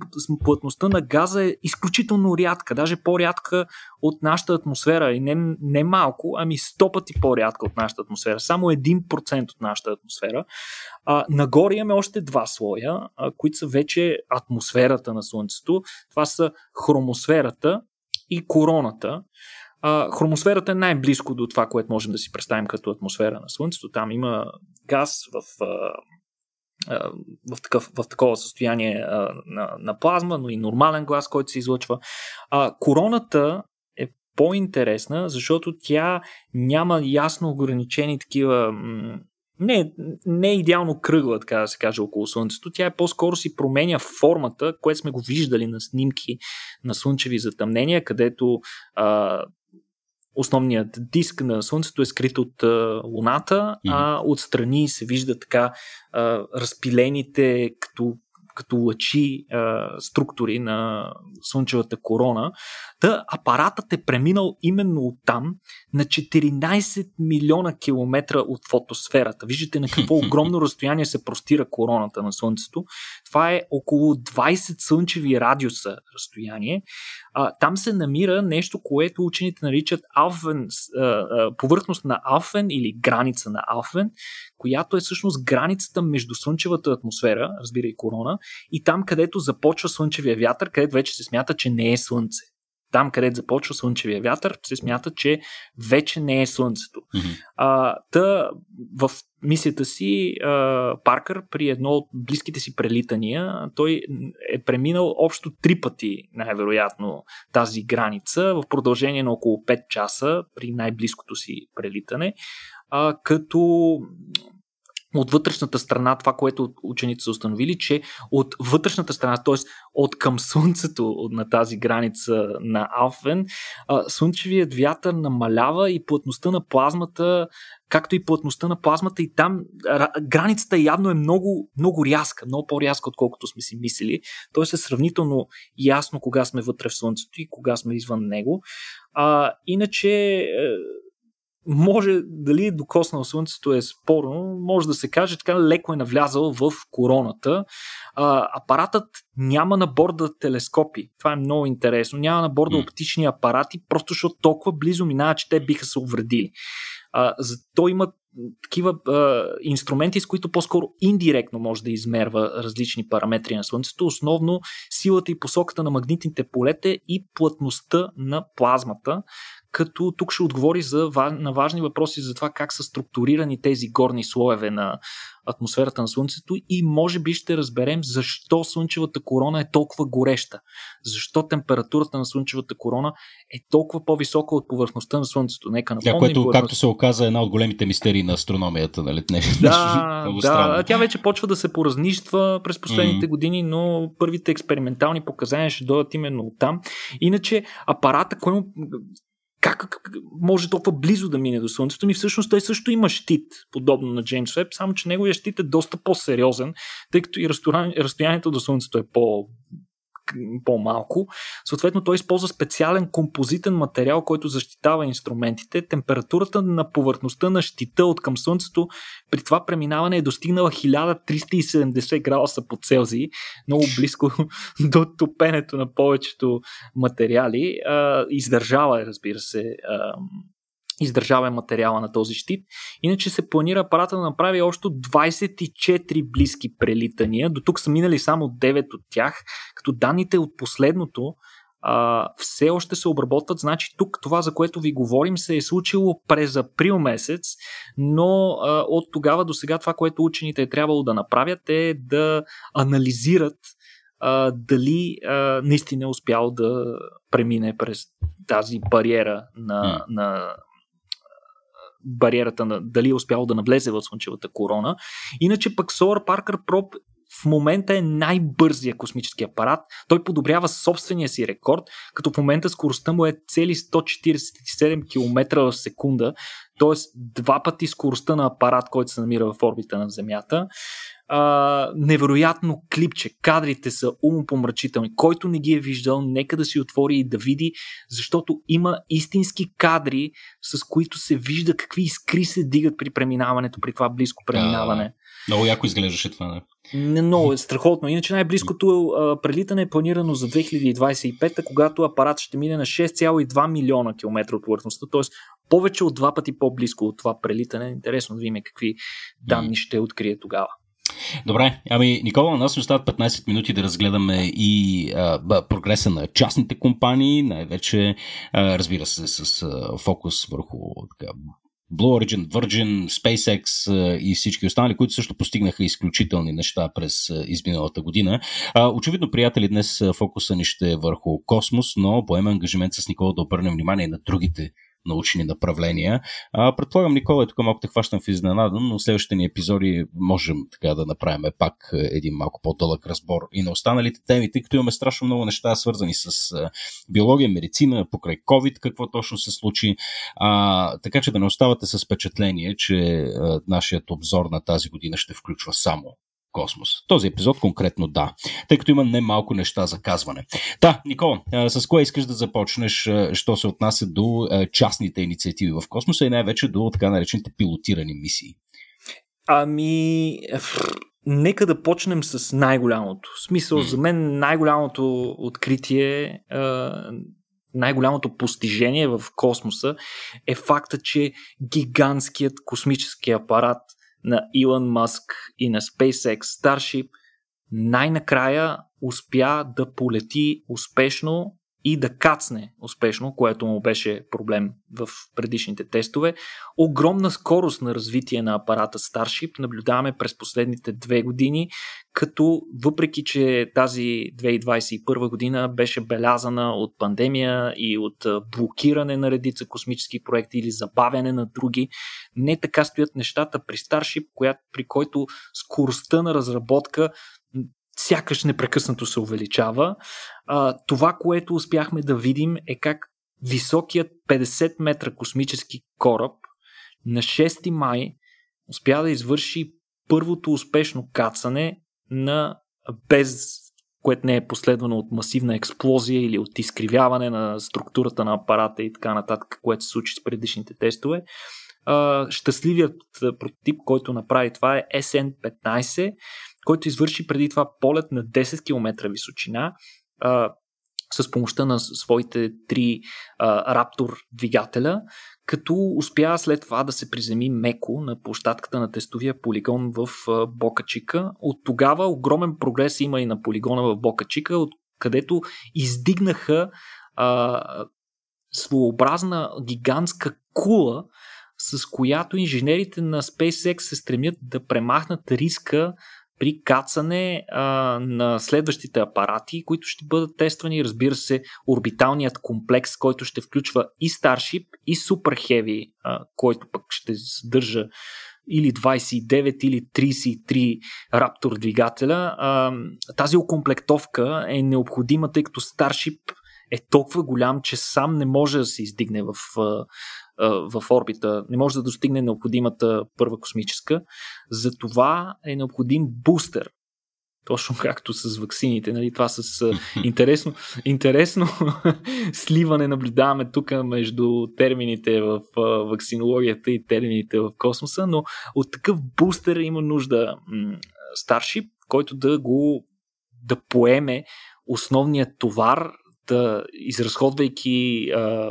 плътността на газа е изключително рядка, даже по-рядка от нашата атмосфера. И не, не малко, ами сто пъти по-рядка от нашата атмосфера. Само един процент от нашата атмосфера. А, нагоре имаме още два слоя, а, които са вече атмосферата на Слънцето. Това са хромосферата и короната. А, хромосферата е най-близко до това, което можем да си представим като атмосфера на Слънцето. Там има газ в... А... В, такъв, в такова състояние а, на, на плазма, но и нормален глас, който се излъчва. А, короната е по-интересна, защото тя няма ясно ограничени такива... Не, не е идеално кръгла, така да се каже, около Слънцето. Тя е по-скоро си променя формата, което сме го виждали на снимки на слънчеви затъмнения, където а, основният диск на Слънцето е скрит от а, Луната, mm-hmm. а отстрани се вижда така а, разпилените като, като лъчи а, структури на слънчевата корона. Та апаратът е преминал именно оттам на четиринайсет милиона километра от фотосферата. Виждате на какво огромно разстояние се простира короната на Слънцето. Това е около двайсет слънчеви радиуса разстояние. А, там се намира нещо, което учените наричат Алфвен, а, а, повърхност на Алфвен или граница на Алфвен, която е всъщност границата между слънчевата атмосфера, разбирай корона, и там, където започва слънчевия вятър, където вече се смята, че не е слънце. Там, където започва слънчевия вятър, се смята, че вече не е слънцето. Mm-hmm. А, та в мисията си а, Паркър при едно от близките си прелитания, той е преминал общо три пъти, най-вероятно, тази граница в продължение на около пет часа при най-близкото си прелитане, а, като... От вътрешната страна, това, което учените са установили, че от вътрешната страна, т.е. от към слънцето на тази граница на Алфвен, слънчевият вятър намалява и плътността на плазмата, както и плътността на плазмата, и там границата явно е много, много рязка, много по-рязка, отколкото сме си мислили. Тоест е сравнително ясно кога сме вътре в слънцето и кога сме извън него. А, иначе... Може, дали е докоснал слънцето е спорно, може да се каже, така леко е навлязал в короната. А, апаратът няма на борда телескопи. Това е много интересно. Няма на борда оптични апарати, просто защото толкова близо минава, че те биха се увредили. А, зато имат такива а, инструменти, с които по-скоро индиректно може да измерва различни параметри на Слънцето, основно силата и посоката на магнитните полета и плътността на плазмата, като тук ще отговори за, на важни въпроси за това как са структурирани тези горни слоеве на атмосферата на Слънцето и може би ще разберем защо слънчевата корона е толкова гореща, защо температурата на слънчевата корона е толкова по-висока от повърхността на Слънцето. Нека напомним, да, което, повърхност... както се оказа, една от големите мистерии на астрономията. Нали? Нещо, да, нещо, да, тя вече почва да се поразнищва през последните mm-hmm. години, но първите експериментални показания ще дойдат именно оттам. Иначе апарата, който как може толкова близо да мине до Слънцето? Ми всъщност той също има щит, подобно на Джеймс Уеб, само че неговия щит е доста по-сериозен, тъй като и разстоянието до Слънцето е по- по-малко. Съответно, той използва специален композитен материал, който защитава инструментите. Температурата на повърхността на щита от към Слънцето при това преминаване е достигнала хиляда триста и седемдесет градуса по Целзий, много близко до топенето на повечето материали. Издържава, разбира се, издържава материала на този щит. Иначе се планира апарата да направи още двайсет и четири близки прелитания. До тук са минали само девет от тях, като данните от последното а, все още се обработват. Значи тук това, за което ви говорим, се е случило през април месец, но а, от тогава до сега това, което учените е трябвало да направят, е да анализират а, дали а, наистина е успял да премине през тази бариера на, mm. на бариерата, на, дали е успяло да навлезе в слънчевата корона. Иначе пък Solar Parker Probe в момента е най-бързия космически апарат. Той подобрява собствения си рекорд, като в момента скоростта му е цели сто четирийсет и седем километра в секунда, т.е. два пъти скоростта на апарат, който се намира в орбита на Земята. Uh, невероятно клипче. Кадрите са умопомрачителни. Който не ги е виждал, нека да си отвори и да види, защото има истински кадри, с които се вижда какви искри се дигат при преминаването, при това близко преминаване. Uh, много яко изглеждаше това, не? Не, много е страхотно. Иначе най-близкото а, прелитане е планирано за две хиляди двайсет и пета, когато апарат ще мине на шест цяло и две милиона километра от повърхността, т.е. повече от два пъти по-близко от това прелитане. Интересно да видим какви данни ще открие тогава. Добре, ами Никола, на нас ни остават петнайсет минути да разгледаме и а, прогреса на частните компании, най-вече, а, разбира се, с а, фокус върху така, Blue Origin, Virgin, SpaceX и всички останали, които също постигнаха изключителни неща през изминалата година. Очевидно, приятели, днес фокуса ни ще е върху космос, но поема ангажимент с Никола да обърнем внимание на другите научни направления. А, предполагам, Никола, тук малко те хващам в изненада, но в следващите ни епизоди можем така да направим пак един малко по-дълъг разбор и на останалите теми, тъй като имаме страшно много неща, свързани с биология, медицина, покрай COVID, какво точно се случи. А, така че да не оставате с впечатление, че а, нашият обзор на тази година ще включва само космос. Този епизод конкретно да, тъй като има немалко неща за казване. Та, Никола, с кое искаш да започнеш, що се отнася до частните инициативи в космоса и най-вече до така наречените пилотирани мисии? Ами, нека да почнем с най-голямото. В смисъл, за мен най-голямото откритие, най-голямото постижение в космоса е факта, че гигантският космически апарат на Илон Маск и на SpaceX Starship най-накрая успя да полети успешно и да кацне успешно, което му беше проблем в предишните тестове. Огромна скорост на развитие на апарата Starship наблюдаваме през последните две години, като въпреки, че тази две хиляди двадесет и първа година беше белязана от пандемия и от блокиране на редица космически проекти или забавяне на други, не така стоят нещата при Starship, която, при който скоростта на разработка сякаш непрекъснато се увеличава. А, това, което успяхме да видим, е как високият петдесет метра космически кораб на шести май успя да извърши първото успешно кацане на без, което не е последвано от масивна експлозия или от изкривяване на структурата на апарата и така нататък, което се случи с предишните тестове. А, щастливият прототип, който направи това, е Ес Ен петнадесет, който извърши преди това полет на десет километра височина а, с помощта на своите три а, Raptor двигателя, като успя след това да се приземи меко на площадката на тестовия полигон в а, Бока Чика. От тогава огромен прогрес има и на полигона в Бока Чика, където издигнаха а, своеобразна гигантска кула, с която инженерите на SpaceX се стремят да премахнат риска при кацане а, на следващите апарати, които ще бъдат тествани. Разбира се, орбиталният комплекс, който ще включва и Starship, и Super Heavy, а, който пък ще съдържа или двадесет и девет, или тридесет и три Raptor двигателя. А, тази окомплектовка е необходима, тъй като Starship е толкова голям, че сам не може да се издигне в, в орбита, не може да достигне необходимата първа космическа. Затова е необходим бустер. Точно както с ваксините. Нали? Това с интересно, интересно сливане наблюдаваме тук между термините в ваксинологията и термините в космоса, но от такъв бустер има нужда Starship, който да го да поеме основният товар, да, изразходвайки, а,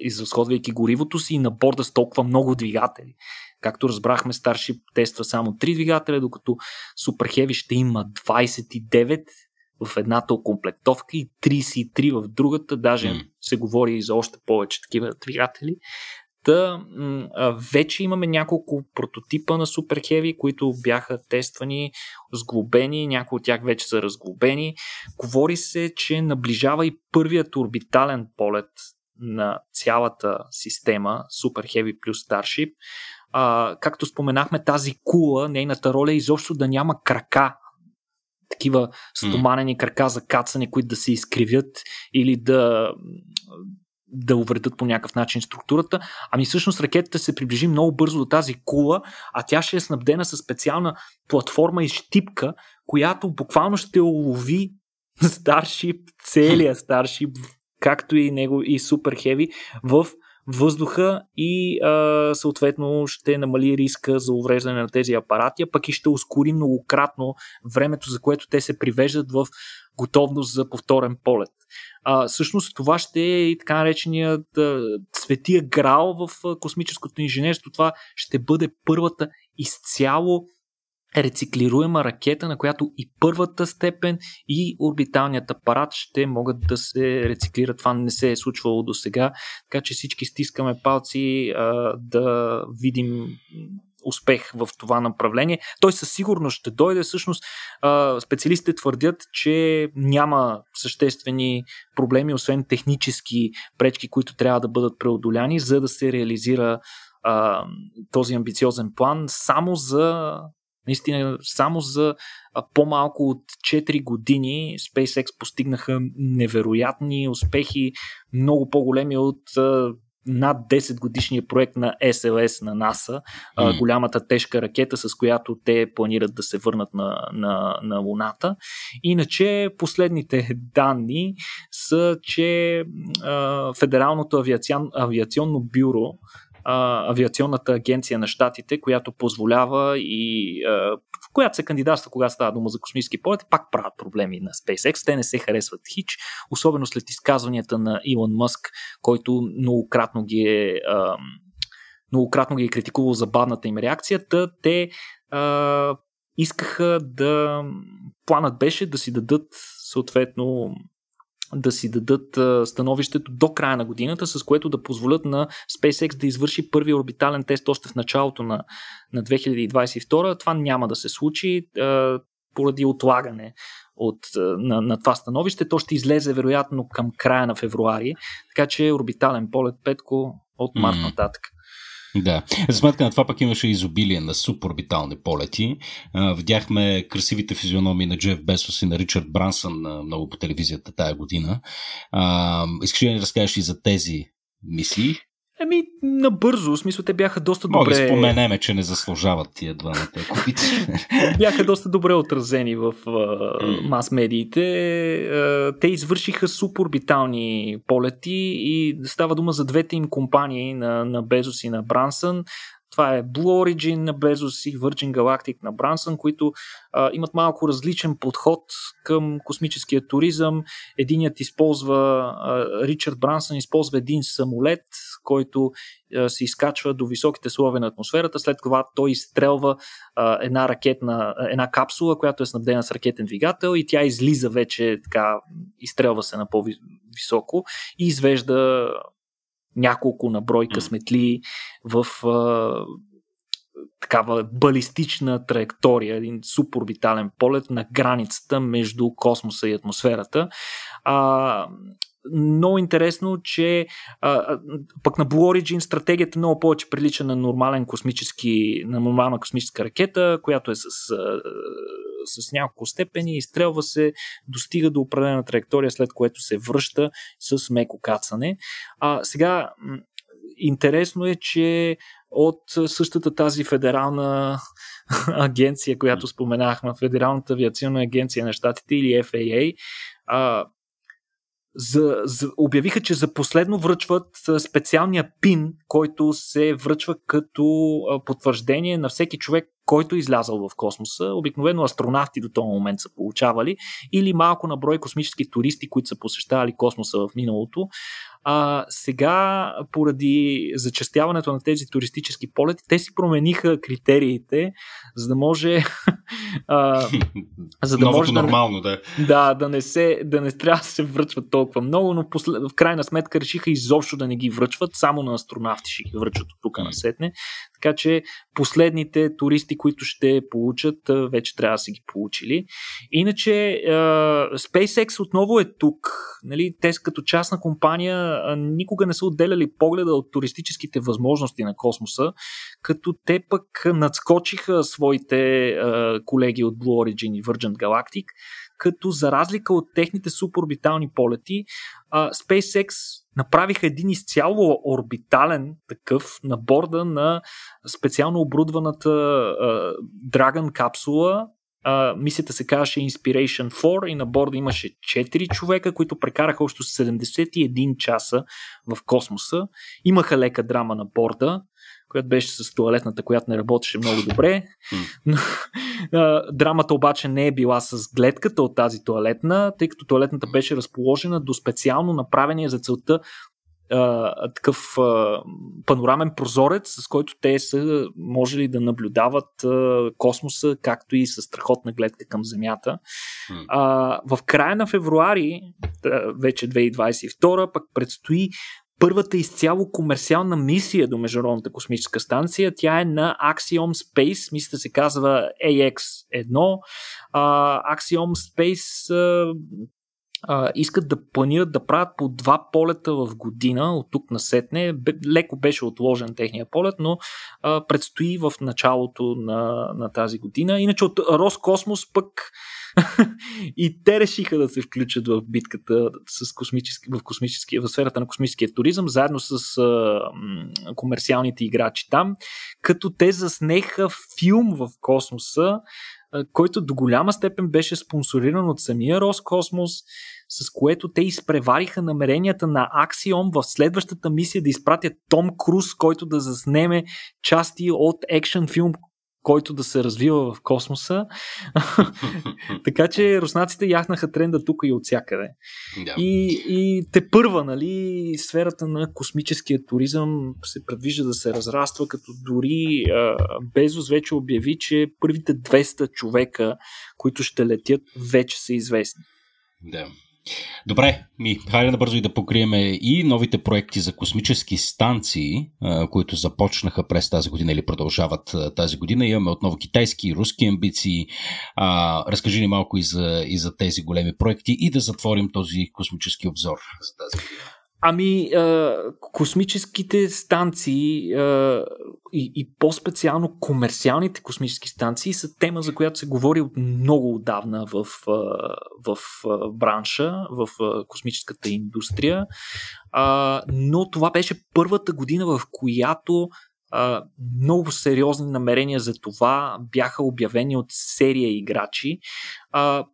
изразходвайки горивото си на борда с толкова много двигатели. Както разбрахме, Starship тества само три двигателя, докато Super Heavy ще има двадесет и девет в едната окомплектовка и тридесет и три в другата. Даже mm. се говори и за още повече такива двигатели. Та, а, вече имаме няколко прототипа на Super Heavy, които бяха тествани, сглобени, някои от тях вече са разглобени. Говори се, че наближава и първият орбитален полет на цялата система Super Heavy плюс Starship. А, както споменахме, тази кула, нейната роля е изобщо да няма крака, такива стоманени mm. крака за кацане, които да се изкривят или да... да увредят по някакъв начин структурата. Ами всъщност ракетата се приближи много бързо до тази кула, а тя ще е снабдена със специална платформа и щипка, която буквално ще улови Starship, целия Starship, както и него и Super Heavy в въздуха и а, съответно ще намали риска за увреждане на тези апарати, а пък и ще ускори многократно времето, за което те се привеждат в готовност за повторен полет. А, всъщност това ще е и така нареченият светия грал в космическото инженерство. Това ще бъде първата изцяло рециклируема ракета, на която и първата степен, и орбиталният апарат ще могат да се рециклират. Това не се е случвало до сега, така че всички стискаме палци а, да видим успех в това направление. Той със сигурност ще дойде. Всъщност специалистите твърдят, че няма съществени проблеми, освен технически пречки, които трябва да бъдат преодоляни, за да се реализира а, този амбициозен план. Само за наистина, само за по-малко от четири години SpaceX постигнаха невероятни успехи, много по-големи от над десет годишния проект на Ес Ел Ес на NASA, mm. голямата тежка ракета, с която те планират да се върнат на, на, на Луната. Иначе последните данни са, че а, Федералното авиацион, авиационно бюро, а, авиационната агенция на щатите, която позволява и а, в която се кандидатства, когато става дума за космически полет, пак правят проблеми на SpaceX. Те не се харесват хич, особено след изказванията на Илон Маск, който многократно ги е, а, многократно ги е критикувал за бавната им реакцията. Те а, искаха да... Планът беше да си дадат съответно да си дадат становището до края на годината, с което да позволят на SpaceX да извърши първи орбитален тест още в началото на, на две хиляди двадесет и втора. Това няма да се случи а, поради отлагане от, на, на това становище. То ще излезе вероятно към края на февруари, така че орбитален полет, Петко, от март mm. нататък. Да. За сметка на това пък имаше изобилие на суборбитални полети. Видяхме красивите физиономии на Джеф Бесос и на Ричард Брансън много по телевизията тая година. Искаш ли да ни разкажеш и за тези мисии? Еми, набързо, в смисъл, те бяха доста добре... Мога да споменеме, че не заслужават тия два на те купите. Бяха доста добре отразени в uh, мас-медиите. Uh, те извършиха суборбитални полети и става дума за двете им компании на, на Безос и на Брансън. Това е Blue Origin на Безос и Virgin Galactic на Брансън, които а, имат малко различен подход към космическия туризъм. Единият използва, а, Ричард Брансън използва един самолет, който а, се изкачва до високите слоеве на атмосферата. След това той изстрелва а, една ракетна, една капсула, която е снабдена с ракетен двигател и тя излиза вече, така, изстрелва се на по-високо и извежда няколко наброй късметли в а, такава балистична траектория, един суборбитален полет на границата между космоса и атмосферата. А, много интересно, че а, пък на Blue Origin стратегията много повече прилича на нормален космически, на нормална космическа ракета, която е с, с, с няколко степени, изстрелва се, достига до определена траектория, след което се връща с меко кацане. А, сега интересно е, че от същата тази федерална агенция, която споменахме, Федералната авиационна агенция на щатите или Еф Ей Ей, а, За, за, обявиха, че за последно връчват специалния пин, който се връчва като потвърждение на всеки човек, който излязал в космоса. Обикновено астронавти до този момент са получавали или малко на брой космически туристи, които са посещавали космоса в миналото. А, сега, поради зачестяването на тези туристически полети, те си промениха критериите, за да може а, за да новото може нормално, да, да. Да, да не се, да не трябва да се връчват толкова много, но после, в крайна сметка решиха изобщо да не ги връчват, само на астронавти ще ги връчват от тук насетне. Така че последните туристи, които ще получат, вече трябва да са ги получили. Иначе SpaceX отново е тук. Нали? Те като частна компания никога не са отделяли погледа от туристическите възможности на космоса, като те пък надскочиха своите колеги от Blue Origin и Virgin Galactic, като за разлика от техните суборбитални полети, SpaceX направиха един изцяло орбитален такъв на борда на специално оборудваната uh, Dragon капсула. Uh, мисията се казваше Inspiration четири и на борда имаше четири човека, които прекараха общо седемдесет и един часа в космоса. Имаха лека драма на борда, която беше с тоалетната, която не работеше много добре. Но, а, драмата обаче не е била с гледката от тази тоалетна, тъй като тоалетната беше разположена до специално направения за целта а, такъв а, панорамен прозорец, с който те са можели да наблюдават а, космоса, както и със страхотна гледка към Земята. Mm. А, в края на февруари, вече две хиляди двадесет и втора, пък предстои първата изцяло комерциална мисия до Международната космическа станция. Тя е на Axiom Space, мисля да се казва Ей Екс едно. А, Axiom Space а, а, искат да планират да правят по два полета в година, от тук насетне. Леко беше отложен техния полет, но а, предстои в началото на, на тази година. Иначе от Роскосмос пък и те решиха да се включат в битката с космически, в, космически, в сферата на космическия туризъм, заедно с а, комерциалните играчи там, като те заснеха филм в космоса, а, който до голяма степен беше спонсориран от самия Роскосмос, с което те изпревариха намеренията на Axiom в следващата мисия да изпратят Том Круз, който да заснеме части от екшън филм, който да се развива в космоса. Така че руснаците яхнаха тренда тук и отсякъде. Yeah. И, и тепърва, нали, сферата на космическия туризъм се предвижда да се разраства, като дори а, Безос вече обяви, че първите двеста човека, които ще летят, вече са известни. Да. Yeah. Добре, ми, хайде набързо и да покрием и новите проекти за космически станции, които започнаха през тази година или продължават тази година. Имаме отново китайски и руски амбиции. Разкажи ни малко и за, и за тези големи проекти и да затворим този космически обзор за тази година. Ами, космическите станции и, и по-специално комерциалните космически станции са тема, за която се говори от много отдавна в, в бранша, в космическата индустрия, но това беше първата година, в която много сериозни намерения за това бяха обявени от серия играчи.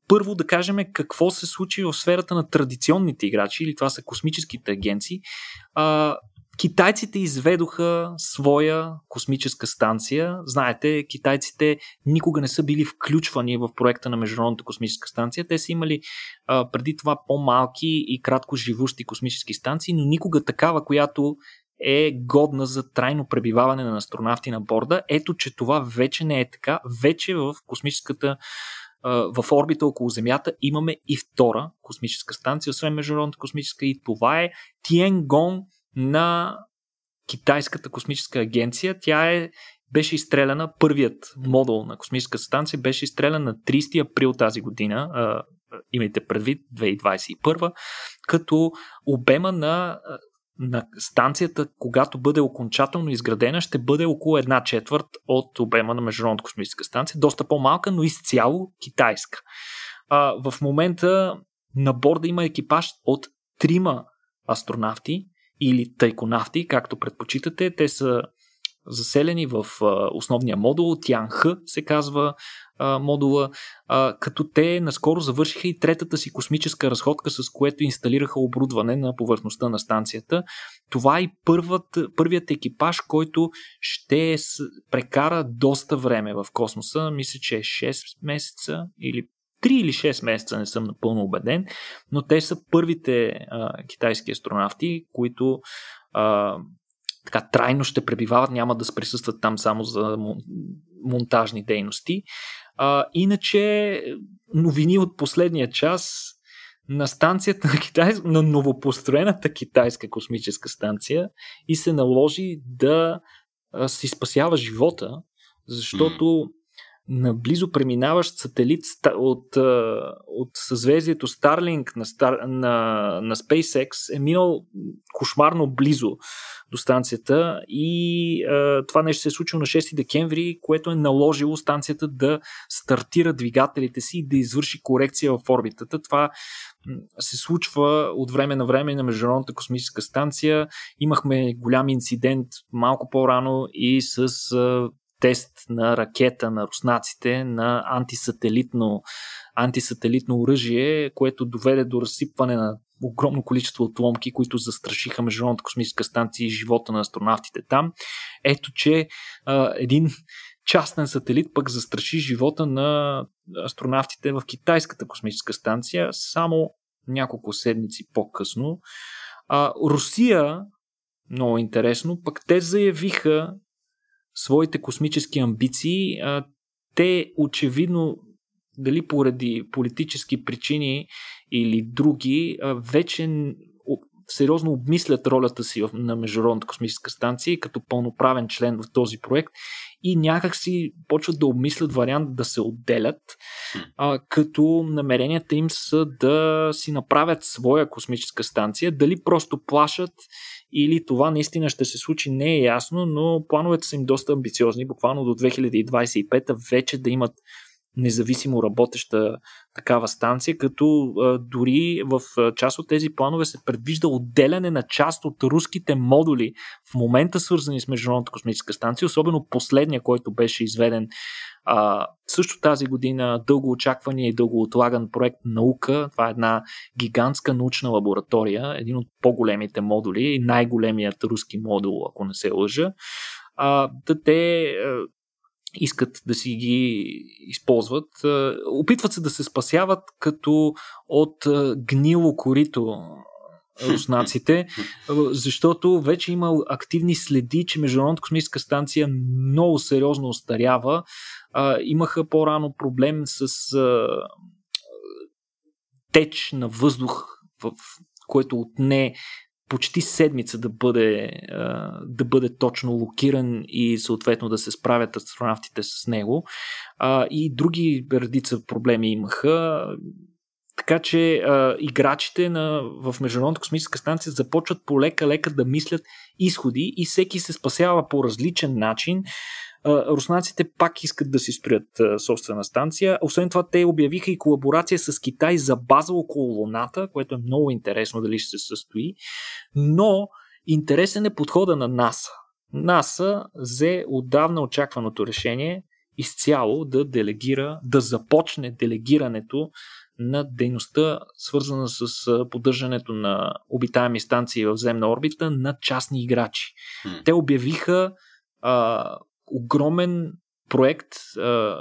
Първо да кажем какво се случи в сферата на традиционните играчи, или това са космическите агенции. Китайците изведоха своя космическа станция. Знаете, китайците никога не са били включвани в проекта на Международната космическа станция. Те са имали а, преди това по-малки и кратко живущи космически станции, но никога такава, която е годна за трайно пребиваване на астронавти на борда. Ето, че това вече не е така. Вече в космическата, в орбита около Земята имаме и втора космическа станция, освен Международната космическа, и това е Tiangong на Китайската космическа агенция. Тя е, беше изстреляна, първият модул на космическата станция беше изстрелян на тридесети април тази година, имайте предвид две хиляди двадесет и първа, като обема на на станцията, когато бъде окончателно изградена, ще бъде около една четвърт от обема на Международната космическа станция. Доста по-малка, но изцяло китайска. А, в момента на борда има екипаж от трима астронавти или тайконавти, както предпочитате. Те са заселени в а, основния модул, Тянх се казва а, модула, а, като те наскоро завършиха и третата си космическа разходка, с което инсталираха оборудване на повърхността на станцията. Това е първат, първият екипаж, който ще с, прекара доста време в космоса, мисля, че е шест месеца или три или шест месеца, не съм напълно убеден, но те са първите а, китайски астронавти, които а, така трайно ще пребивават, няма да присъстват там само за монтажни дейности. А, иначе новини от последния час на станцията на, китай... на новопостроената китайска космическа станция и се наложи да а, си спасява живота, защото mm. наблизо преминаващ сателит от, от съзвездието Starlink на, Star, на, на SpaceX е минал кошмарно близо до станцията и е, това нещо се е случило на шести декември, което е наложило станцията да стартира двигателите си и да извърши корекция в орбитата. Това се случва от време на време на Международната космическа станция. Имахме голям инцидент малко по-рано и с е, тест на ракета на руснаците на антисателитно, антисателитно оръжие, което доведе до разсипване на огромно количество отломки, които застрашиха Международната космическа станция и живота на астронавтите там. Ето, че а, един частен сателит пък застраши живота на астронавтите в Китайската космическа станция само няколко седмици по-късно. А, Русия, много интересно, пък те заявиха своите космически амбиции. А, те очевидно, дали поради политически причини или други, а, вече сериозно обмислят ролята си на Международната космическа станция като пълноправен член в този проект и някак си почват да обмислят вариант да се отделят, а, като намеренията им са да си направят своя космическа станция. Дали просто плашат или това наистина ще се случи, не е ясно, но плановете са им доста амбициозни. Буквално до две хиляди двадесет и пета вече да имат независимо работеща такава станция, като а, дори в а, част от тези планове се предвижда отделяне на част от руските модули в момента свързани с Международната космическа станция, особено последния, който беше изведен а, също тази година, дълго очаквания и дълго отлаган проект Наука. Това е една гигантска научна лаборатория, един от по-големите модули и най-големият руски модул, ако не се лъжа. А, да те... искат да си ги използват. Опитват се да се спасяват като от гнило корито руснаците, защото вече има активни следи, че Международната космическа станция много сериозно остарява. Имаха по-рано проблем с теч на въздух, в който отне почти седмица да бъде, да бъде точно локиран и съответно да се справят астронавтите с него. И други редица проблеми имаха. Така че играчите на, в Международната космическа станция започват полека-лека да мислят изходи и всеки се спасява по различен начин. Руснаците пак искат да си строят собствена станция. Освен това, те обявиха и колаборация с Китай за база около Луната, което е много интересно дали ще се състои. Но интересен е подхода на НАСА. НАСА взе отдавна очакваното решение изцяло да делегира, да започне делегирането на дейността, свързана с поддържането на обитаеми станции в земна орбита на частни играчи. Те обявиха а, огромен проект, а,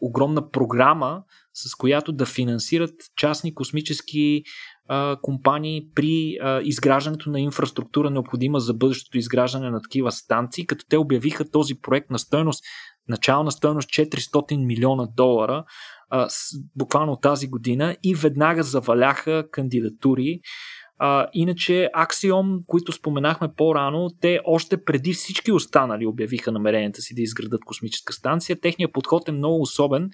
огромна програма, с която да финансират частни космически а, компании при а, изграждането на инфраструктура, необходима за бъдещото изграждане на такива станции, като те обявиха този проект на стойност, начална стойност четиристотин милиона долара, а, с, буквално тази година, и веднага заваляха кандидатури. А, иначе Axiom, които споменахме по-рано, те още преди всички останали обявиха намеренията си да изградат космическа станция. Техният подход е много особен.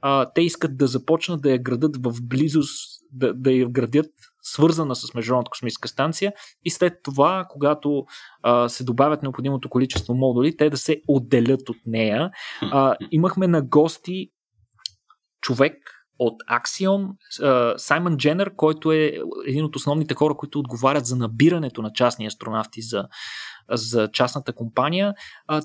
А, те искат да започнат да я градат в близост, да, да я градят свързана с Международната космическа станция и след това, когато а, се добавят необходимото количество модули, те да се отделят от нея. А, имахме на гости човек от Axiom, Саймън Дженър, който е един от основните хора, които отговарят за набирането на частни астронавти за, за частната компания.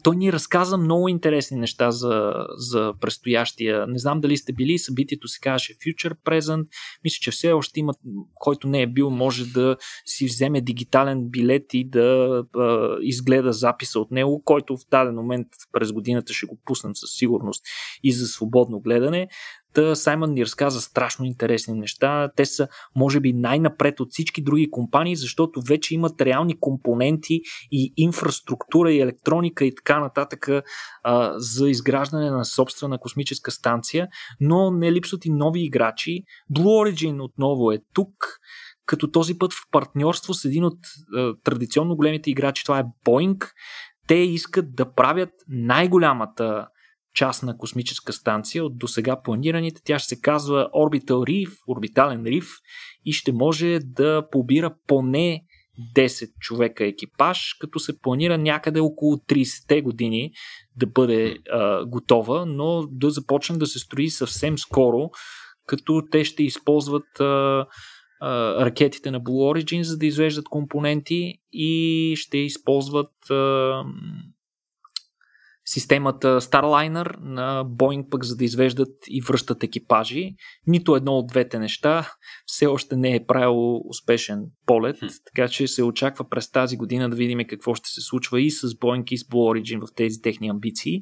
Той ни разказа много интересни неща за, за предстоящия. Не знам дали сте били, събитието се казваше Future Present. Мисля, че все още има, който не е бил, може да си вземе дигитален билет и да а, изгледа записа от него, който в даден момент през годината ще го пуснем със сигурност и за свободно гледане. Та Саймън ни разказа страшно интересни неща. Те са, може би, най-напред от всички други компании, защото вече имат реални компоненти и инфраструктура и електроника и така нататък а, за изграждане на собствена космическа станция, но не липсват и нови играчи. Blue Origin отново е тук, като този път в партньорство с един от а, традиционно големите играчи, това е Boeing. Те искат да правят най-голямата частна космическа станция от досега планираните. Тя ще се казва Orbital Reef, орбитален риф, и ще може да побира поне десет човека екипаж, като се планира някъде около тридесетте години да бъде а, готова, но да започне да се строи съвсем скоро, като те ще използват а, а, ракетите на Blue Origin, за да извеждат компоненти, и ще използват а, системата Starliner на Boeing пък, за да извеждат и връщат екипажи. Нито едно от двете неща все още не е правило успешен полет, така че се очаква през тази година да видим какво ще се случва и с Boeing и с Blue Origin в тези техни амбиции.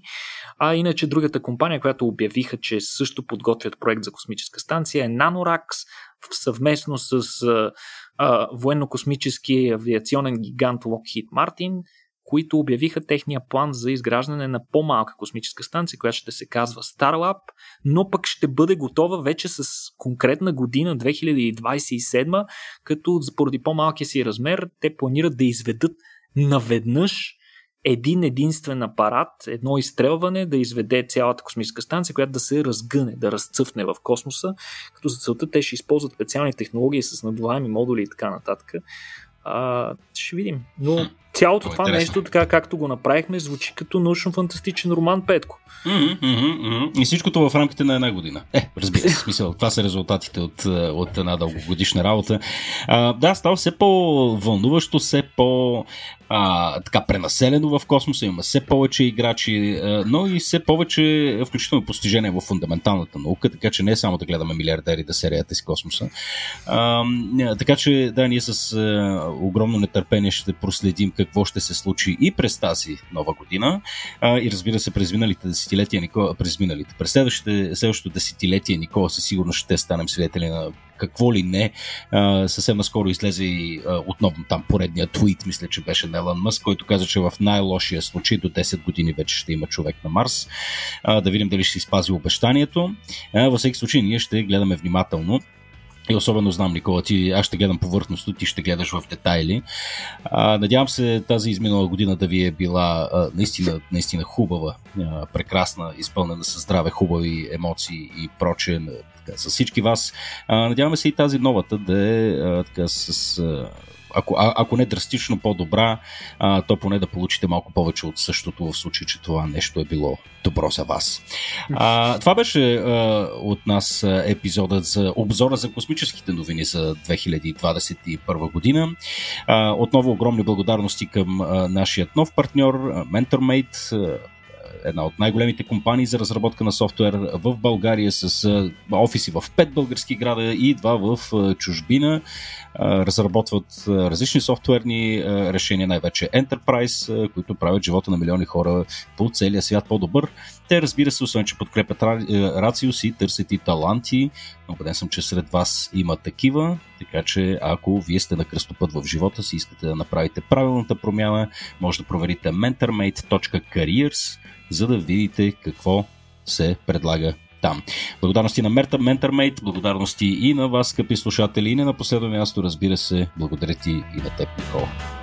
А иначе другата компания, която обявиха, че също подготвят проект за космическа станция, е NanoRax, съвместно с военно-космически авиационен гигант Lockheed Martin, които обявиха техния план за изграждане на по-малка космическа станция, която ще се казва Starlab, но пък ще бъде готова вече с конкретна година, две хиляди двадесет и седма, като поради по-малкия си размер те планират да изведат наведнъж един единствен апарат, едно изстрелване да изведе цялата космическа станция, която да се разгъне, да разцъфне в космоса, като за целта те ще използват специални технологии с надуваеми модули и така нататък. А, ще видим. Но хм, цялото това интересно. Нещо, така както го направихме, звучи като научно-фантастичен роман, Петко. Mm-hmm, mm-hmm. И всичкото в рамките на една година. Е, разбира се, смисъл. Това са резултатите от, от една дългогодишна работа. А, да, става все по-вълнуващо, все по- а, така пренаселено в космоса, има все повече играчи, но и все повече включително постижение в фундаменталната наука, така че не е само да гледаме милиардери да се реят из космоса. А, така че да, ние с а, огромно нетърпение ще проследим какво ще се случи и през тази нова година а, и разбира се през миналите десетилетия, Никола, през миналите, през следващите, следващото десетилетие, Никола, със сигурност ще станем свидетели на какво ли не. А, съвсем наскоро излезе и а, отново там поредния твит, мисля, че беше на Илон Маск, който каза, че в най-лошия случай до десет години вече ще има човек на Марс. А, да видим дали ще изпази обещанието. А, във всеки случай ние ще гледаме внимателно. И особено знам, Никола, ти, аз ще гледам повърхностно, ти ще гледаш в детайли. А, надявам се тази изминала година да ви е била а, наистина, наистина хубава, а, прекрасна, изпълнена със здраве, хубави емоции и прочее с всички вас. А, надяваме се и тази новата да е а, така с... А, Ако, а, ако не драстично по-добра, а, то поне да получите малко повече от същото, в случай, че това нещо е било добро за вас. А, това беше а, от нас епизодът за обзора за космическите новини за две хиляди двадесет и първа година. А, отново огромни благодарности към а, нашият нов партньор, MentorMate, една от най-големите компании за разработка на софтуер в България, с офиси в пет български града и два в чужбина. Разработват различни софтуерни решения, най-вече Enterprise, които правят живота на милиони хора по целия свят по-добър. Те, разбира се, освен че подкрепят Рациус и търсят и таланти, но убеден съм, че сред вас има такива, така че ако вие сте на кръстопът в живота си, искате да направите правилната промяна, може да проверите mentormate точка careers, за да видите какво се предлага там. Благодарности на MentorMate, благодарности и на вас, скъпи слушатели, и не на последно място, разбира се, благодаря ти и на теб, Никола.